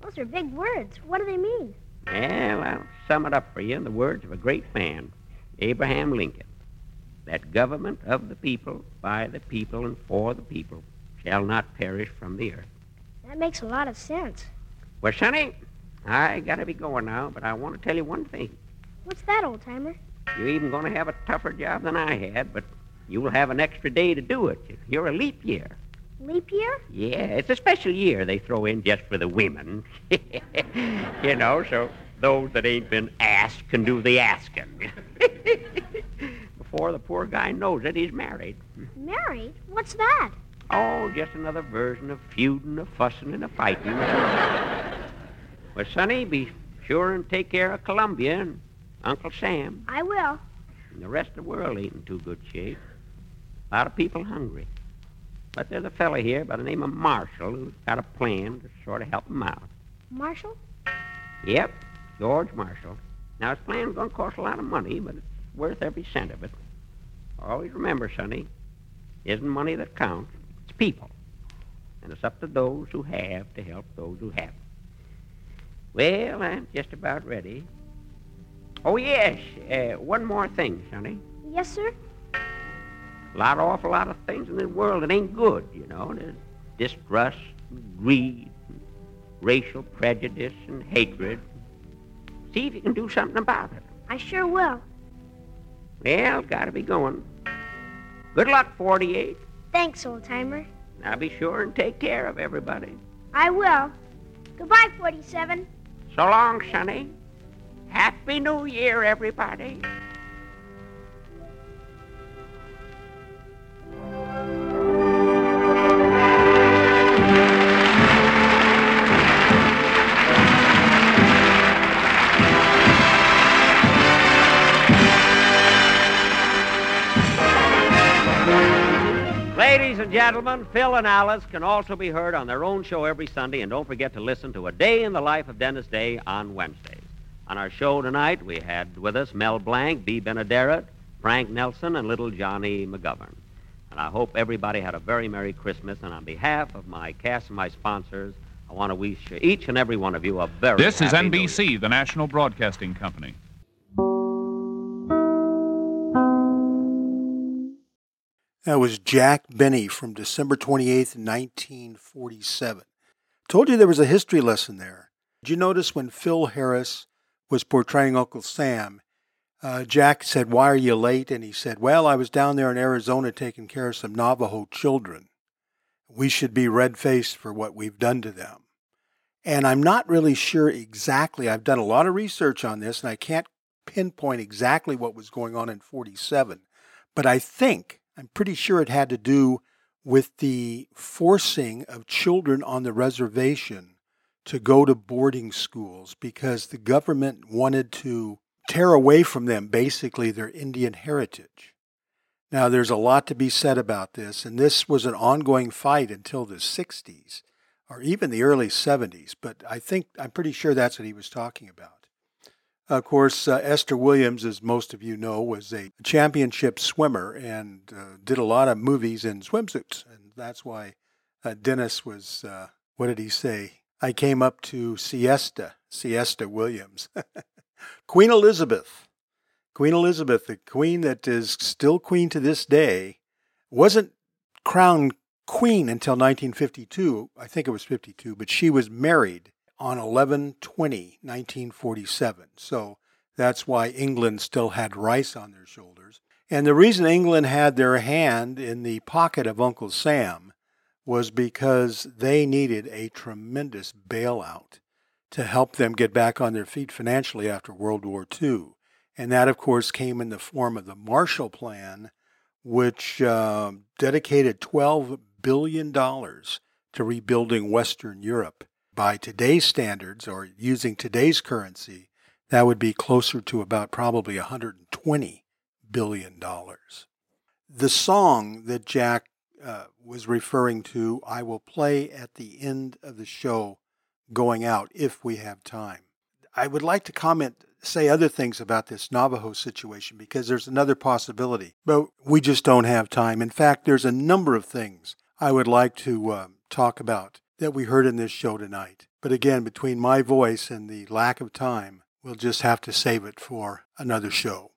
Those are big words. What do they mean? Well, I'll sum it up for you in the words of a great man, Abraham Lincoln. That government of the people, by the people, and for the people shall not perish from the earth. That makes a lot of sense. Well, Sonny, I gotta be going now, but I want to tell you one thing. What's that, old-timer? You're even going to have a tougher job than I had, but you'll have an extra day to do it. You're a leap year. Leap year? Yeah, it's a special year they throw in just for the women. You know, so those that ain't been asked can do the asking. Before the poor guy knows it, he's married. Married? What's that? Oh, just another version of feuding, of fussing, and of fighting. Well, Sonny, be sure and take care of Columbia and Uncle Sam. I will. And the rest of the world ain't in too good shape. A lot of people hungry. But there's a fella here by the name of Marshall who's got a plan to sort of help him out. Marshall? Yep, George Marshall. Now, his plan's going to cost a lot of money, but it's worth every cent of it. Always remember, Sonny, it isn't money that counts. It's people. And it's up to those who have to help those who haven't. Well, I'm just about ready. Oh, yes, one more thing, Sonny. Yes, sir? Awful lot of things in this world that ain't good, you know. There's distrust, and greed, and racial prejudice, and hatred. See if you can do something about it. I sure will. Well, gotta be going. Good luck, 48. Thanks, old-timer. Now be sure and take care of everybody. I will. Goodbye, 47. So long, Sonny. Happy New Year, everybody. Ladies and gentlemen, Phil and Alice can also be heard on their own show every Sunday, and don't forget to listen to A Day in the Life of Dennis Day on Wednesdays. On our show tonight, we had with us Mel Blanc, B. Benaderet, Frank Nelson, and little Johnny McGovern. And I hope everybody had a very Merry Christmas, and on behalf of my cast and my sponsors, I want to wish each and every one of you a very happy New Year. This is NBC, the National Broadcasting Company. That was Jack Benny from December 28th, 1947. Told you there was a history lesson there. Did you notice when Phil Harris was portraying Uncle Sam, Jack said, "Why are you late?" And he said, "Well, I was down there in Arizona taking care of some Navajo children. We should be red-faced for what we've done to them." And I'm not really sure exactly. I've done a lot of research on this, and I can't pinpoint exactly what was going on in 47. But I'm pretty sure it had to do with the forcing of children on the reservation to go to boarding schools because the government wanted to tear away from them, basically, their Indian heritage. Now, there's a lot to be said about this, and this was an ongoing fight until the 60s, or even the early 70s, but I'm pretty sure that's what he was talking about. Of course, Esther Williams, as most of you know, was a championship swimmer and did a lot of movies in swimsuits, and that's why Dennis was, what did he say? I came up to Siesta Williams. Queen Elizabeth, the queen that is still queen to this day, wasn't crowned queen until 1952. I think it was 52, but she was married on 11/20/1947. So that's why England still had rice on their shoulders. And the reason England had their hand in the pocket of Uncle Sam was because they needed a tremendous bailout to help them get back on their feet financially after World War II. And that, of course, came in the form of the Marshall Plan, which dedicated $12 billion to rebuilding Western Europe. By today's standards, or using today's currency, that would be closer to about probably $120 billion. The song that Jack was referring to, I will play at the end of the show going out if we have time. I would like to say other things about this Navajo situation because there's another possibility, but we just don't have time. In fact, there's a number of things I would like to talk about that we heard in this show tonight. But again, between my voice and the lack of time, we'll just have to save it for another show.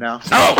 No. No!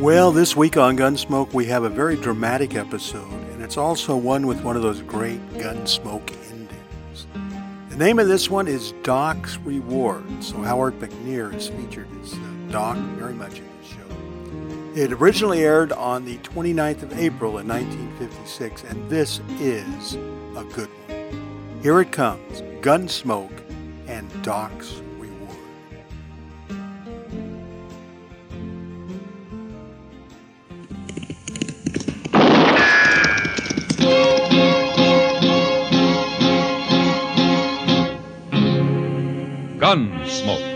Well, this week on Gunsmoke, we have a very dramatic episode, and it's also one with one of those great Gunsmoke endings. The name of this one is Doc's Reward, so Howard McNear is featured as Doc very much in this show. It originally aired on the 29th of April in 1956, and this is a good one. Here it comes, Gunsmoke and Doc's Reward. Gunsmoke.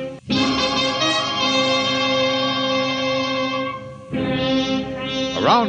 Around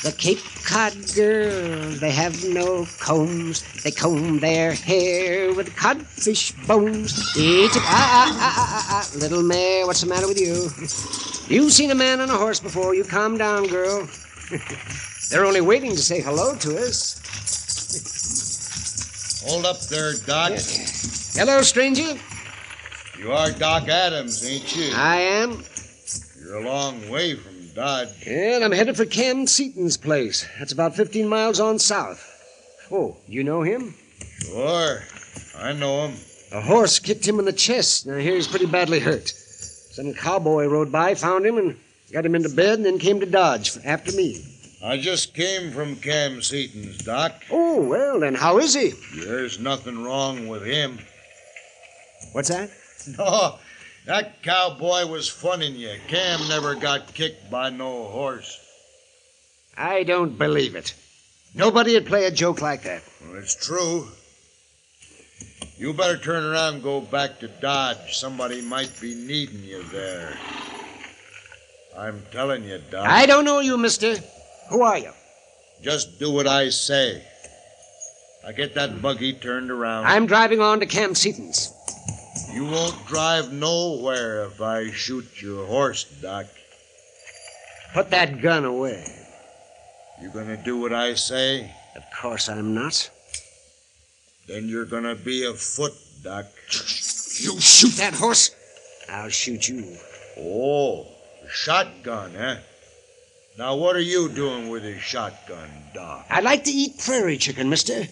The Cape Cod girls, they have no combs. They comb their hair with codfish bones. Little mare, what's the matter with you? You've seen a man on a horse before. You calm down, girl. They're only waiting to say hello to us. Hold up there, Doc. Yeah. Hello, stranger. You are Doc Adams, ain't you? I am. You're a long way from Dodge. And I'm headed for Cam Seaton's place. That's about 15 miles on south. Oh, you know him? Sure. I know him. A horse kicked him in the chest. Now, here he's pretty badly hurt. Some cowboy rode by, found him, and got him into bed, and then came to Dodge after me. I just came from Cam Seaton's, Doc. Oh, well, then how is he? There's nothing wrong with him. What's that? No. That cowboy was funning you. Cam never got kicked by no horse. I don't believe it. Nobody would play a joke like that. Well, it's true. You better turn around and go back to Dodge. Somebody might be needing you there. I'm telling you, Doc. I don't know you, mister. Who are you? Just do what I say. Now get that buggy turned around. I'm driving on to Cam Seaton's. You won't drive nowhere if I shoot your horse, Doc. Put that gun away. You gonna do what I say? Of course I'm not. Then you're gonna be afoot, Doc. You shoot that horse? I'll shoot you. Oh, a shotgun, eh? Now what are you doing with a shotgun, Doc? I'd like to eat prairie chicken, mister.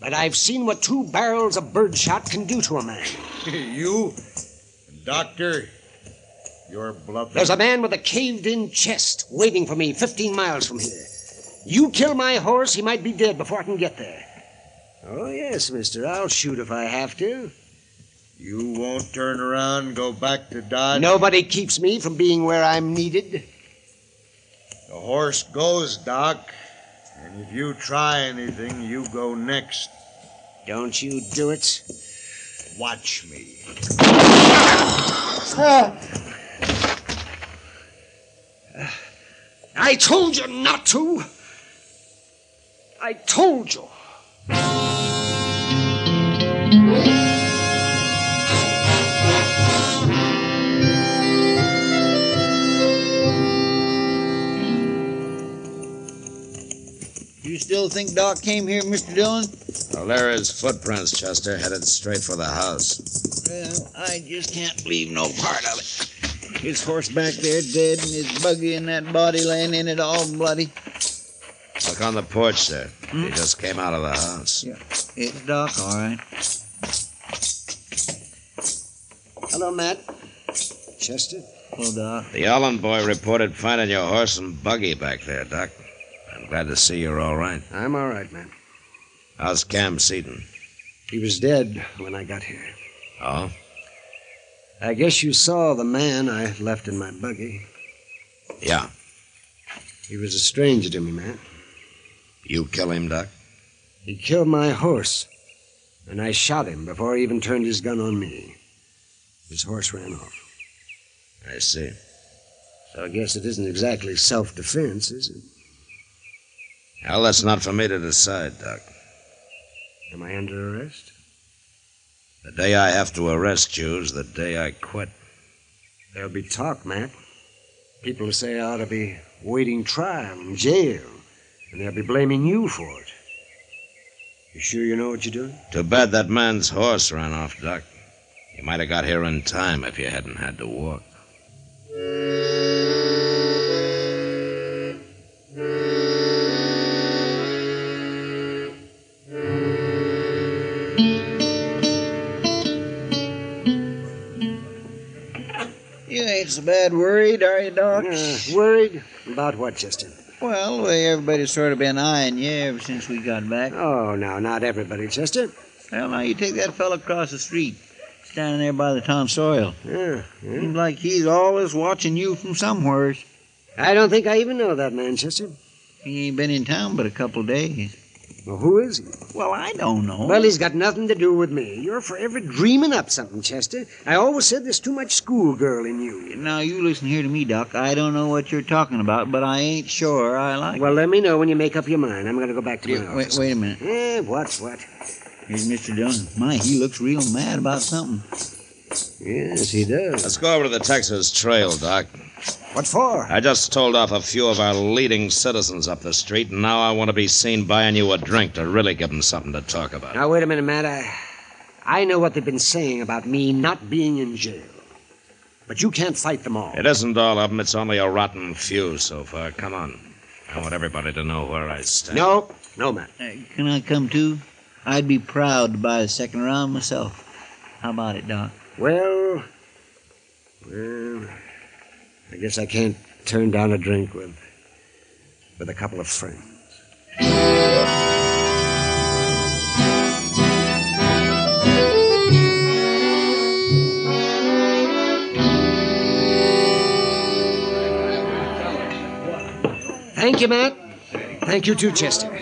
But I've seen what 2 barrels of birdshot can do to a man. You? Doctor? You're bluffing. There's a man with a caved-in chest waiting for me 15 miles from here. You kill my horse, he might be dead before I can get there. Oh, yes, mister. I'll shoot if I have to. You won't turn around and go back to Dodge? Nobody keeps me from being where I'm needed. The horse goes, Doc. And if you try anything, you go next. Don't you do it. Watch me. I told you not to. I told you. You still think Doc came here, Mr. Dillon? Well, there is footprints, Chester, headed straight for the house. Well, I just can't believe no part of it. His horse back there dead, and his buggy and that body laying in it all bloody. Look on the porch, sir. He just came out of the house. Yeah. It's Doc, all right. Hello, Matt. Chester? Hello, Doc. The Allen boy reported finding your horse and buggy back there, Doc. I'm glad to see you're all right. I'm all right, man. How's Cam Seaton? He was dead when I got here. Oh? I guess you saw the man I left in my buggy. Yeah. He was a stranger to me, man. You kill him, Doc? He killed my horse, and I shot him before he even turned his gun on me. His horse ran off. I see. So I guess it isn't exactly self-defense, is it? Well, that's not for me to decide, Doc. Am I under arrest? The day I have to arrest you is the day I quit. There'll be talk, Matt. People say I ought to be waiting trial in jail, and they'll be blaming you for it. You sure you know what you're doing? Too bad that man's horse ran off, Doc. You might have got here in time if you hadn't had to walk. ain't so bad worried, are you, Doc? Worried? About what, Justin? Well, the way everybody's sort of been eyeing you ever since we got back. Oh, no, not everybody, Chester. Well, now, you take that fellow across the street, standing there by the tonsorial. Yeah. Seems like he's always watching you from somewhere. I don't think I even know that man, Chester. He ain't been in town but a couple days. Well, who is he? Well, I don't know. Well, he's got nothing to do with me. You're forever dreaming up something, Chester. I always said there's too much schoolgirl in you. Now, you listen here to me, Doc. I don't know what you're talking about, but I ain't sure I like it. Well, let me know when you make up your mind. I'm going to go back to my office. Wait a minute. What? Here's Mr. Dillon. My, he looks real mad about something. Yes, he does. Let's go over to the Texas Trail, Doc. What for? I just told off a few of our leading citizens up the street, and now I want to be seen buying you a drink to really give them something to talk about. Now, wait a minute, Matt. I know what they've been saying about me not being in jail. But you can't fight them all. It isn't all of them. It's only a rotten few so far. Come on. I want everybody to know where I stand. No, Matt. Can I come, too? I'd be proud to buy a second round myself. How about it, Doc? Well, I guess I can't turn down a drink with a couple of friends. Thank you, Matt. Thank you, too, Chester.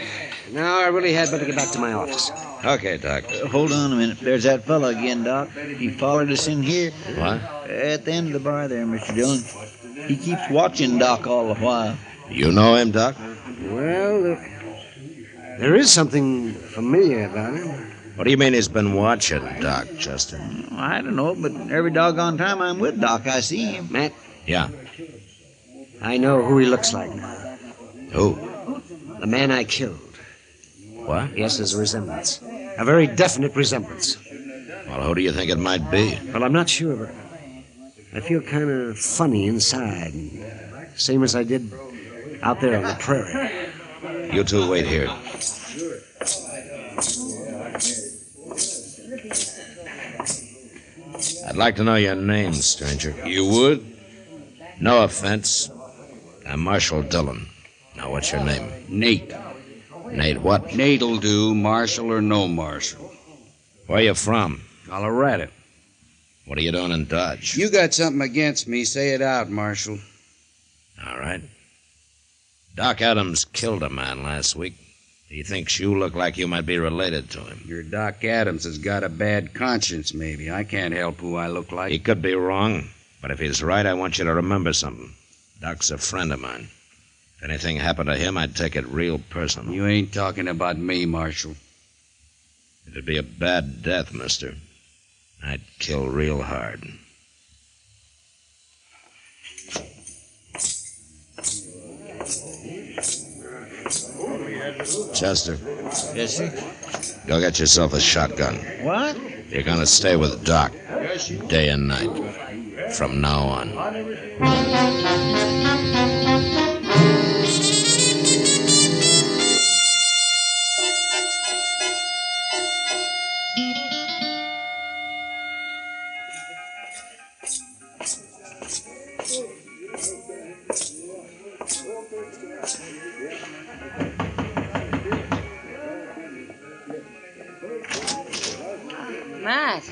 Now I really had better get back to my office. Okay, Doc. Hold on a minute. There's that fellow again, Doc. He followed us in here. What? At the end of the bar there, Mr. Dillon. He keeps watching Doc all the while. You know him, Doc? Well, there is something familiar about him. What do you mean he's been watching Doc, Chester? I don't know, but every doggone time I'm with Doc, I see him. Matt? Yeah? I know who he looks like now. Who? The man I killed. What? Yes, there's a resemblance. A very definite resemblance. Well, who do you think it might be? Well, I'm not sure, but I feel kind of funny inside. Same as I did out there on the prairie. You two wait here. I'd like to know your name, stranger. You would? No offense. I'm Marshal Dillon. Now, what's your name? Nate. Nate what? Nate'll do, marshal or no marshal. Where you from? Colorado. What are you doing in Dodge? You got something against me, say it out, Marshal. All right. Doc Adams killed a man last week. He thinks you look like you might be related to him. Your Doc Adams has got a bad conscience, maybe. I can't help who I look like. He could be wrong, but if he's right, I want you to remember something. Doc's a friend of mine. If anything happened to him, I'd take it real personal. You ain't talking about me, Marshal. It'd be a bad death, mister. I'd kill real hard. Chester. Yes, sir? Go get yourself a shotgun. What? You're gonna stay with Doc day and night from now on.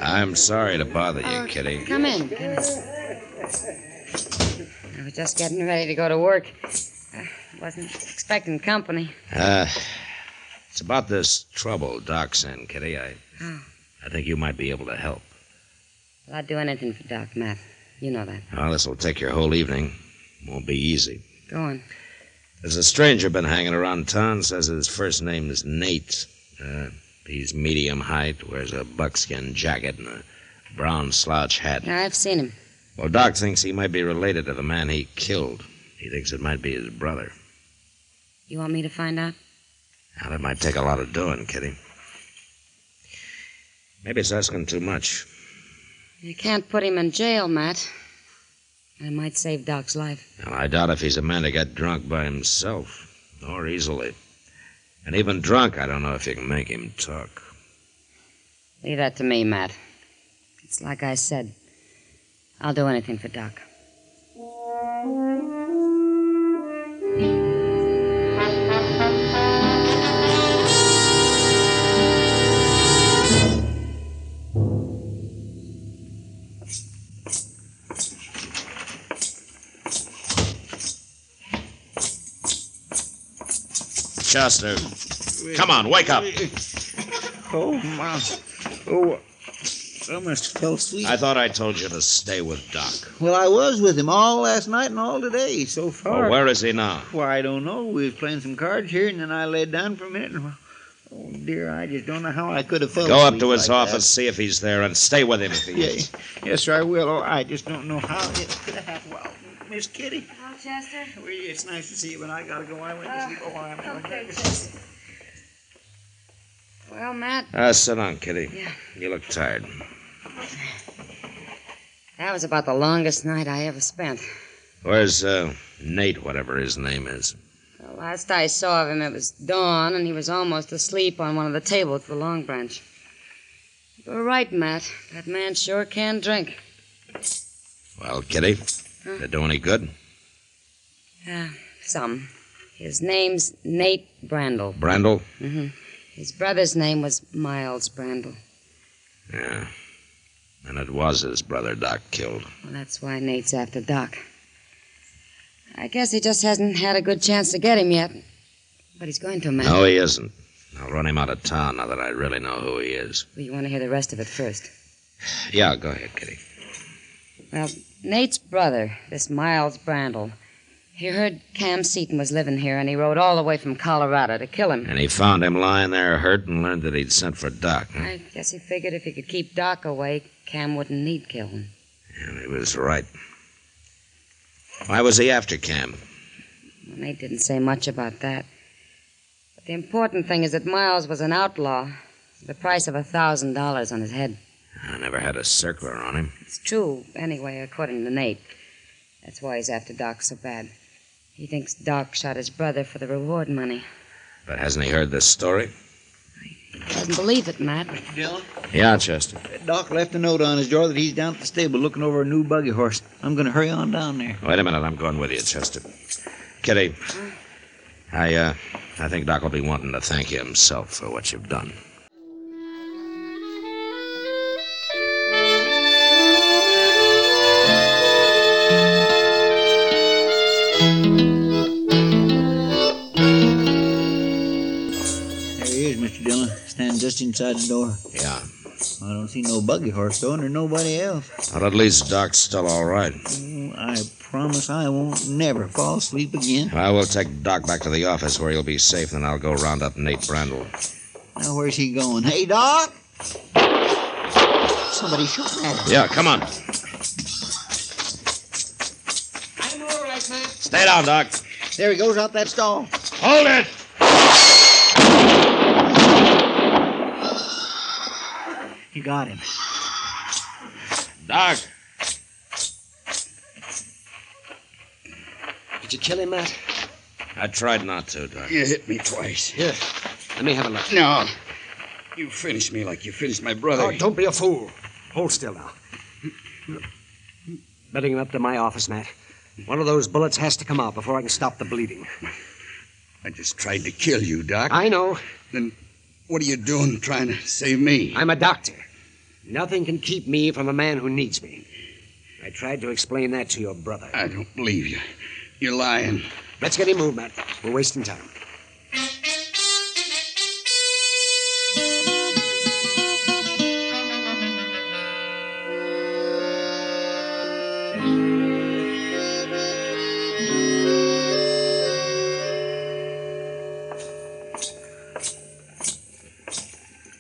I'm sorry to bother you, Kitty. Come in. I was just getting ready to go to work. I wasn't expecting company. It's about this trouble Doc's in, Kitty. I think you might be able to help. Well, I'd do anything for Doc, Matt. You know that. Well, this will take your whole evening. Won't be easy. Go on. There's a stranger been hanging around town, says his first name is Nate. He's medium height, wears a buckskin jacket and a brown slouch hat. Yeah, I've seen him. Well, Doc thinks he might be related to the man he killed. He thinks it might be his brother. You want me to find out? Now, that might take a lot of doing, Kitty. Maybe it's asking too much. You can't put him in jail, Matt. That might save Doc's life. Well, I doubt if he's a man to get drunk by himself, or easily. And even drunk, I don't know if you can make him talk. Leave that to me, Matt. It's like I said. I'll do anything for Doc. Rochester. Come on, wake up. Oh, my. Oh, I must have fell asleep. I thought I told you to stay with Doc. Well, I was with him all last night and all today so far. Well, where is he now? Why, I don't know. We was playing some cards here, and then I laid down for a minute and... Oh, dear, I just don't know how I could have felt. Go up to his office, see if he's there, and stay with him if he is. Yes, sir, I will. Oh, I just don't know how it could have happened. Well, Miss Kitty. Hello, Chester. Well, it's nice to see you, but I got to go. I went to sleep. Oh, I'm going to sleep. Well, Matt. Sit down, Kitty. Yeah. You look tired. That was about the longest night I ever spent. Where's Nate, whatever his name is? The last I saw of him, it was dawn, and he was almost asleep on one of the tables at the Long Branch. You're right, Matt. That man sure can drink. Well, Kitty, did it do any good? Some. His name's Nate Brandel. Brandel? Mm-hmm. His brother's name was Miles Brandel. Yeah. And it was his brother Doc killed. Well, that's why Nate's after Doc. I guess he just hasn't had a good chance to get him yet. But he's going to, Matt. No, he isn't. I'll run him out of town now that I really know who he is. Well, you want to hear the rest of it first? Yeah, go ahead, Kitty. Well, Nate's brother, this Miles Brandel, he heard Cam Seaton was living here, and he rode all the way from Colorado to kill him. And he found him lying there hurt and learned that he'd sent for Doc. Huh? I guess he figured if he could keep Doc away, Cam wouldn't need killing. And he was right. Why was he after Cam? Well, Nate didn't say much about that. But the important thing is that Miles was an outlaw. The price of $1,000 on his head. I never had a circler on him. It's true, anyway, according to Nate. That's why he's after Doc so bad. He thinks Doc shot his brother for the reward money. But hasn't he heard this story? He doesn't believe it, Matt. Mr. Dillon? Yeah, Chester. Doc left a note on his door that he's down at the stable looking over a new buggy horse. I'm going to hurry on down there. Wait a minute. I'm going with you, Chester. Kitty, I think Doc will be wanting to thank you himself for what you've done. Just inside the door. Yeah. I don't see no buggy horse, though, nor nobody else. Well, at least Doc's still all right. Oh, I promise I won't never fall asleep again. I will take Doc back to the office where he'll be safe, then I'll go round up Nate Brandel. Now, where's he going? Hey, Doc! Somebody shooting at him. Yeah, come on. I'm all right, man. Stay down, Doc. There he goes out that stall. Hold it! You got him. Doc. Did you kill him, Matt? I tried not to, Doc. You hit me twice. Here. Let me have a look. No. You finished me like you finished my brother. Oh, don't be a fool. Hold still now. Bedding him up to my office, Matt. One of those bullets has to come out before I can stop the bleeding. I just tried to kill you, Doc. I know. Then... what are you doing trying to save me? I'm a doctor. Nothing can keep me from a man who needs me. I tried to explain that to your brother. I don't believe you. You're lying. Let's get him moved, Matt. We're wasting time.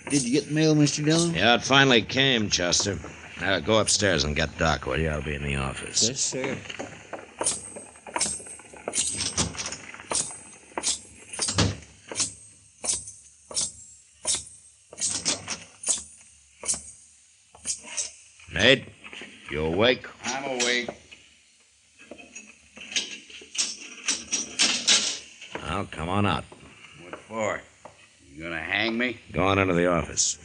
Did you get the mail, Mr. Dillon? Yeah, it finally came, Chester. Now, go upstairs and get Doc, will you? I'll be in the office. Yes, sir. Nate, you awake? I'm awake. Well, come on out. What for? You gonna hang me? Go on into the office.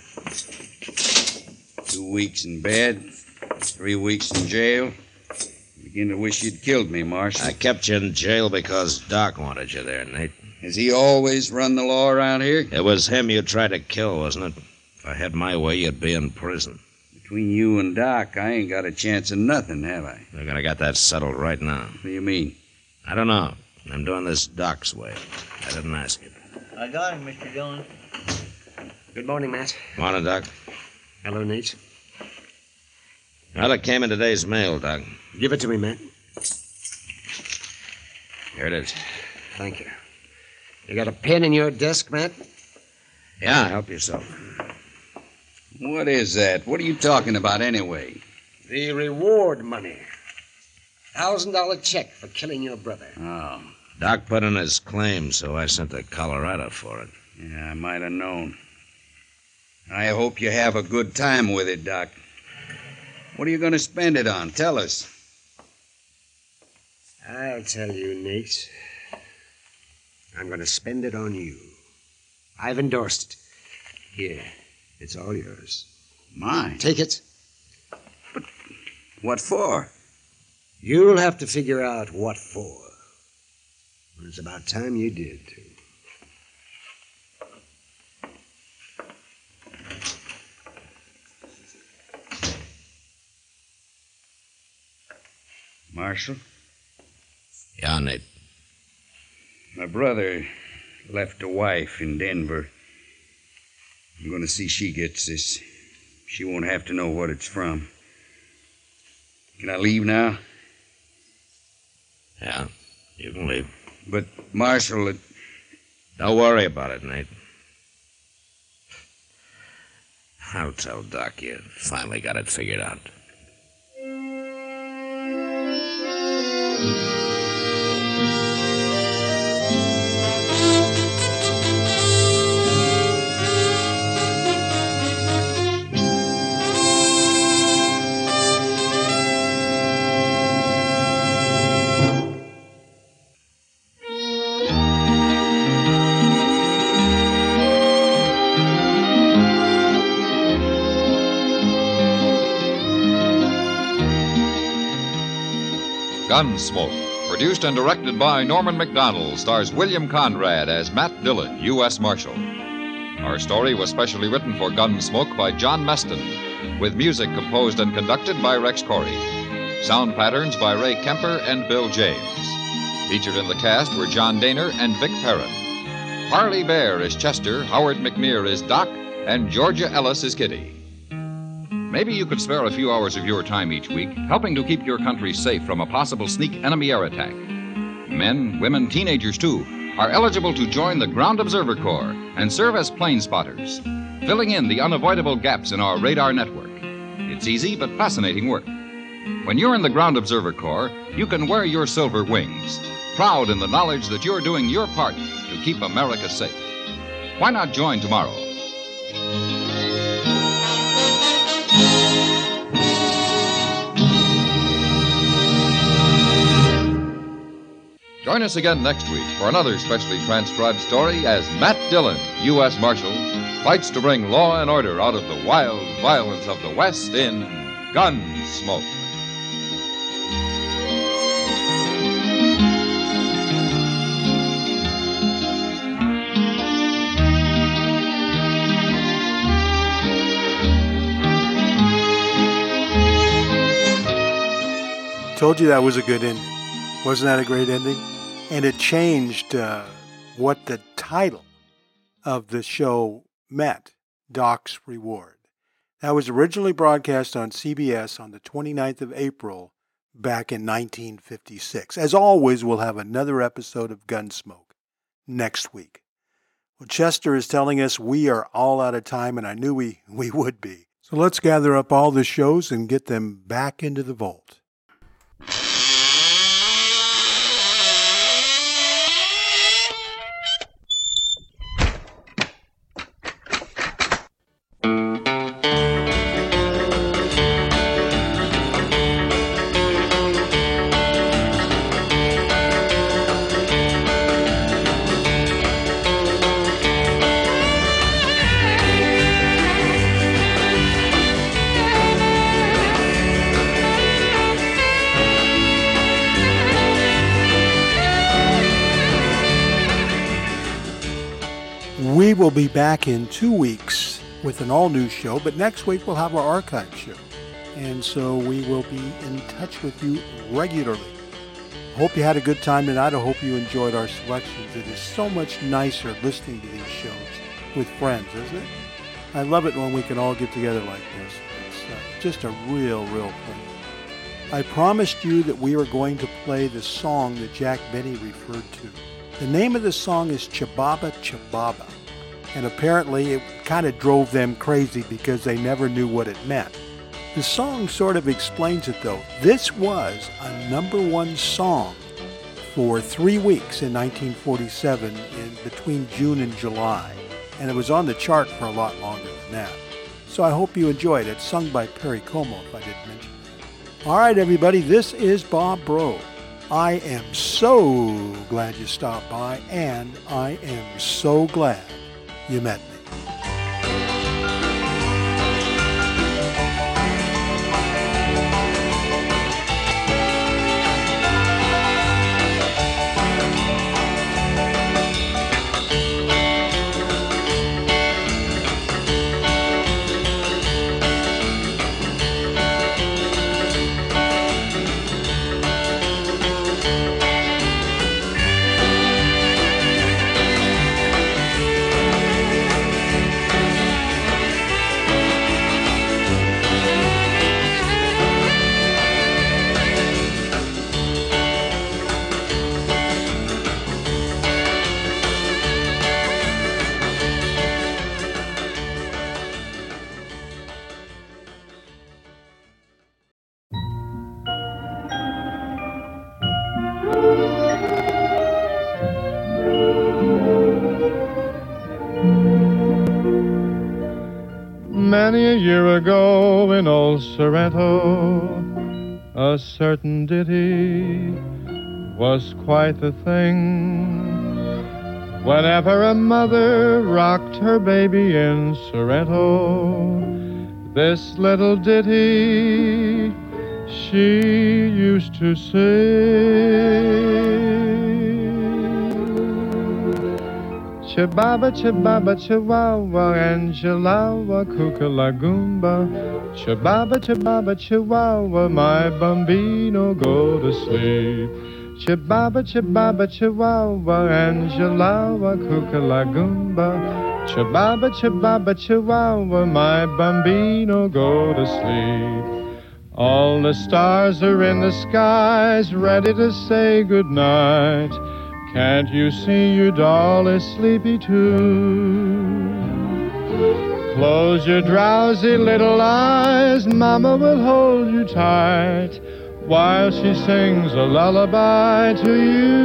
2 weeks in bed, 3 weeks in jail. I begin to wish you'd killed me, Marshal. I kept you in jail because Doc wanted you there, Nate. Has he always run the law around here? It was him you tried to kill, wasn't it? If I had my way, you'd be in prison. Between you and Doc, I ain't got a chance of nothing, have I? We're gonna get that settled right now. What do you mean? I don't know. I'm doing this Doc's way. I didn't ask you. I got him, Mr. Dillon. Good morning, Matt. Morning, Doc. Hello, Nate. Well, it came in today's mail, Doc. Give it to me, Matt. Here it is. Thank you. You got a pen in your desk, Matt? Yeah, help yourself. What is that? What are you talking about, anyway? The reward money. $1,000 check for killing your brother. Oh. Doc put in his claim, so I sent to Colorado for it. Yeah, I might have known. I hope you have a good time with it, Doc. What are you going to spend it on? Tell us. I'll tell you, Nate. I'm going to spend it on you. I've endorsed it. Here, it's all yours. Mine? Take it. But what for? You'll have to figure out what for. Well, it's about time you did, too. Marshal? Yeah, Nate. My brother left a wife in Denver. I'm going to see she gets this. She won't have to know what it's from. Can I leave now? Yeah, you can leave. But, Marshal, it... Don't worry about it, Nate. I'll tell Doc you finally got it figured out. Gunsmoke, produced and directed by Norman McDonald, stars William Conrad as Matt Dillon, U.S. Marshal. Our story was specially written for Gunsmoke by John Meston, with music composed and conducted by Rex Corey. Sound patterns by Ray Kemper and Bill James. Featured in the cast were John Daner and Vic Perrin. Harley Bear is Chester, Howard McNear is Doc, and Georgia Ellis is Kitty. Maybe you could spare a few hours of your time each week helping to keep your country safe from a possible sneak enemy air attack. Men, women, teenagers, too, are eligible to join the Ground Observer Corps and serve as plane spotters, filling in the unavoidable gaps in our radar network. It's easy but fascinating work. When you're in the Ground Observer Corps, you can wear your silver wings, proud in the knowledge that you're doing your part to keep America safe. Why not join tomorrow? Join us again next week for another specially transcribed story as Matt Dillon, U.S. Marshal, fights to bring law and order out of the wild violence of the West in Gunsmoke. Told you that was a good ending. Wasn't that a great ending? And it changed what the title of the show meant, Doc's Reward. That was originally broadcast on CBS on the 29th of April back in 1956. As always, we'll have another episode of Gunsmoke next week. Well, Chester is telling us we are all out of time, and I knew we would be. So let's gather up all the shows and get them back into the vault. We'll be back in 2 weeks with an all-new show, but next week we'll have our archive show. And so we will be in touch with you regularly. Hope you had a good time tonight. I hope you enjoyed our selections. It is so much nicer listening to these shows with friends, isn't it? I love it when we can all get together like this. It's just a real pleasure. I promised you that we were going to play the song that Jack Benny referred to. The name of the song is Chababa Chababa, and apparently it kind of drove them crazy because they never knew what it meant. The song sort of explains it, though. This was a #1 song for 3 weeks in 1947, between June and July, and it was on the chart for a lot longer than that. So I hope you enjoyed it. It's sung by Perry Como, if I didn't mention that. All right, everybody, this is Bob Brough. I am so glad you stopped by, and I am so glad you met me. Sorrento, a certain ditty was quite the thing. Whenever a mother rocked her baby in Sorrento, this little ditty she used to sing. Chibaba, chibaba, chihuahua, and chihuahua, kookalagumba. Chibaba, chibaba, chihuahua, my bambino, go to sleep. Chibaba, chibaba, chihuahua, and chihuahua, kookalagumba. Chibaba, chibaba, chihuahua, my bambino, go to sleep. All the stars are in the skies, ready to say goodnight. Can't you see your doll is sleepy too? Close your drowsy little eyes, Mama will hold you tight while she sings a lullaby to you.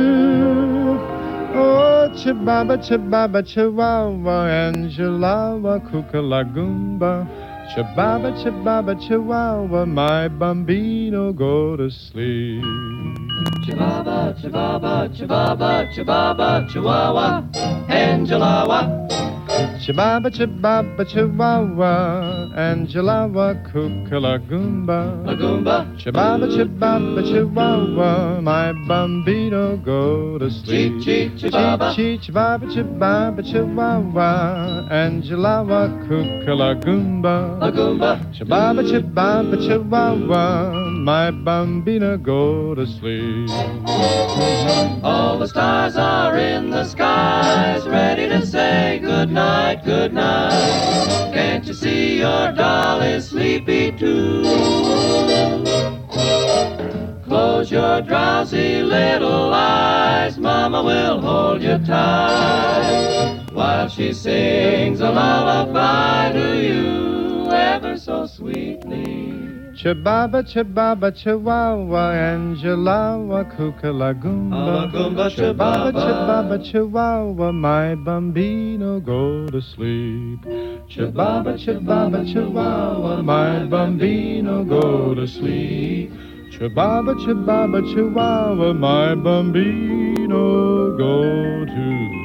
Oh, chibaba, chibaba, chihuahua, and chihuahua, kookalagumba. Chibaba, chibaba, chihuahua, my bambino, go to sleep. Chibaba, chibaba, chibaba, chibaba, chihuahua, and chihuahua. Chibaba, chibaba, chihuahua, and chihuahua, kookalagumba. Lagumba. Chibaba, chibaba, chihuahua, my bambino, go to sleep. Chibaba, chibaba, chibaba, chihuahua, and chihuahua, kookalagumba. Lagumba. Chibaba, chibaba, chihuahua, my bambino, go to sleep. All the stars are in the skies, ready to say goodnight. Good night, can't you see your doll is sleepy too? Close your drowsy little eyes, Mama will hold you tight while she sings a lullaby to you ever so sweetly. Chibaba, chibaba, chihuahua, and chihuahua, kookalagumba. Chibaba, chibaba, chihuahua, my bambino, go to sleep. Chibaba, chibaba, chihuahua, my bambino, go to sleep. Chibaba, chibaba, chihuahua, my bambino, go to sleep.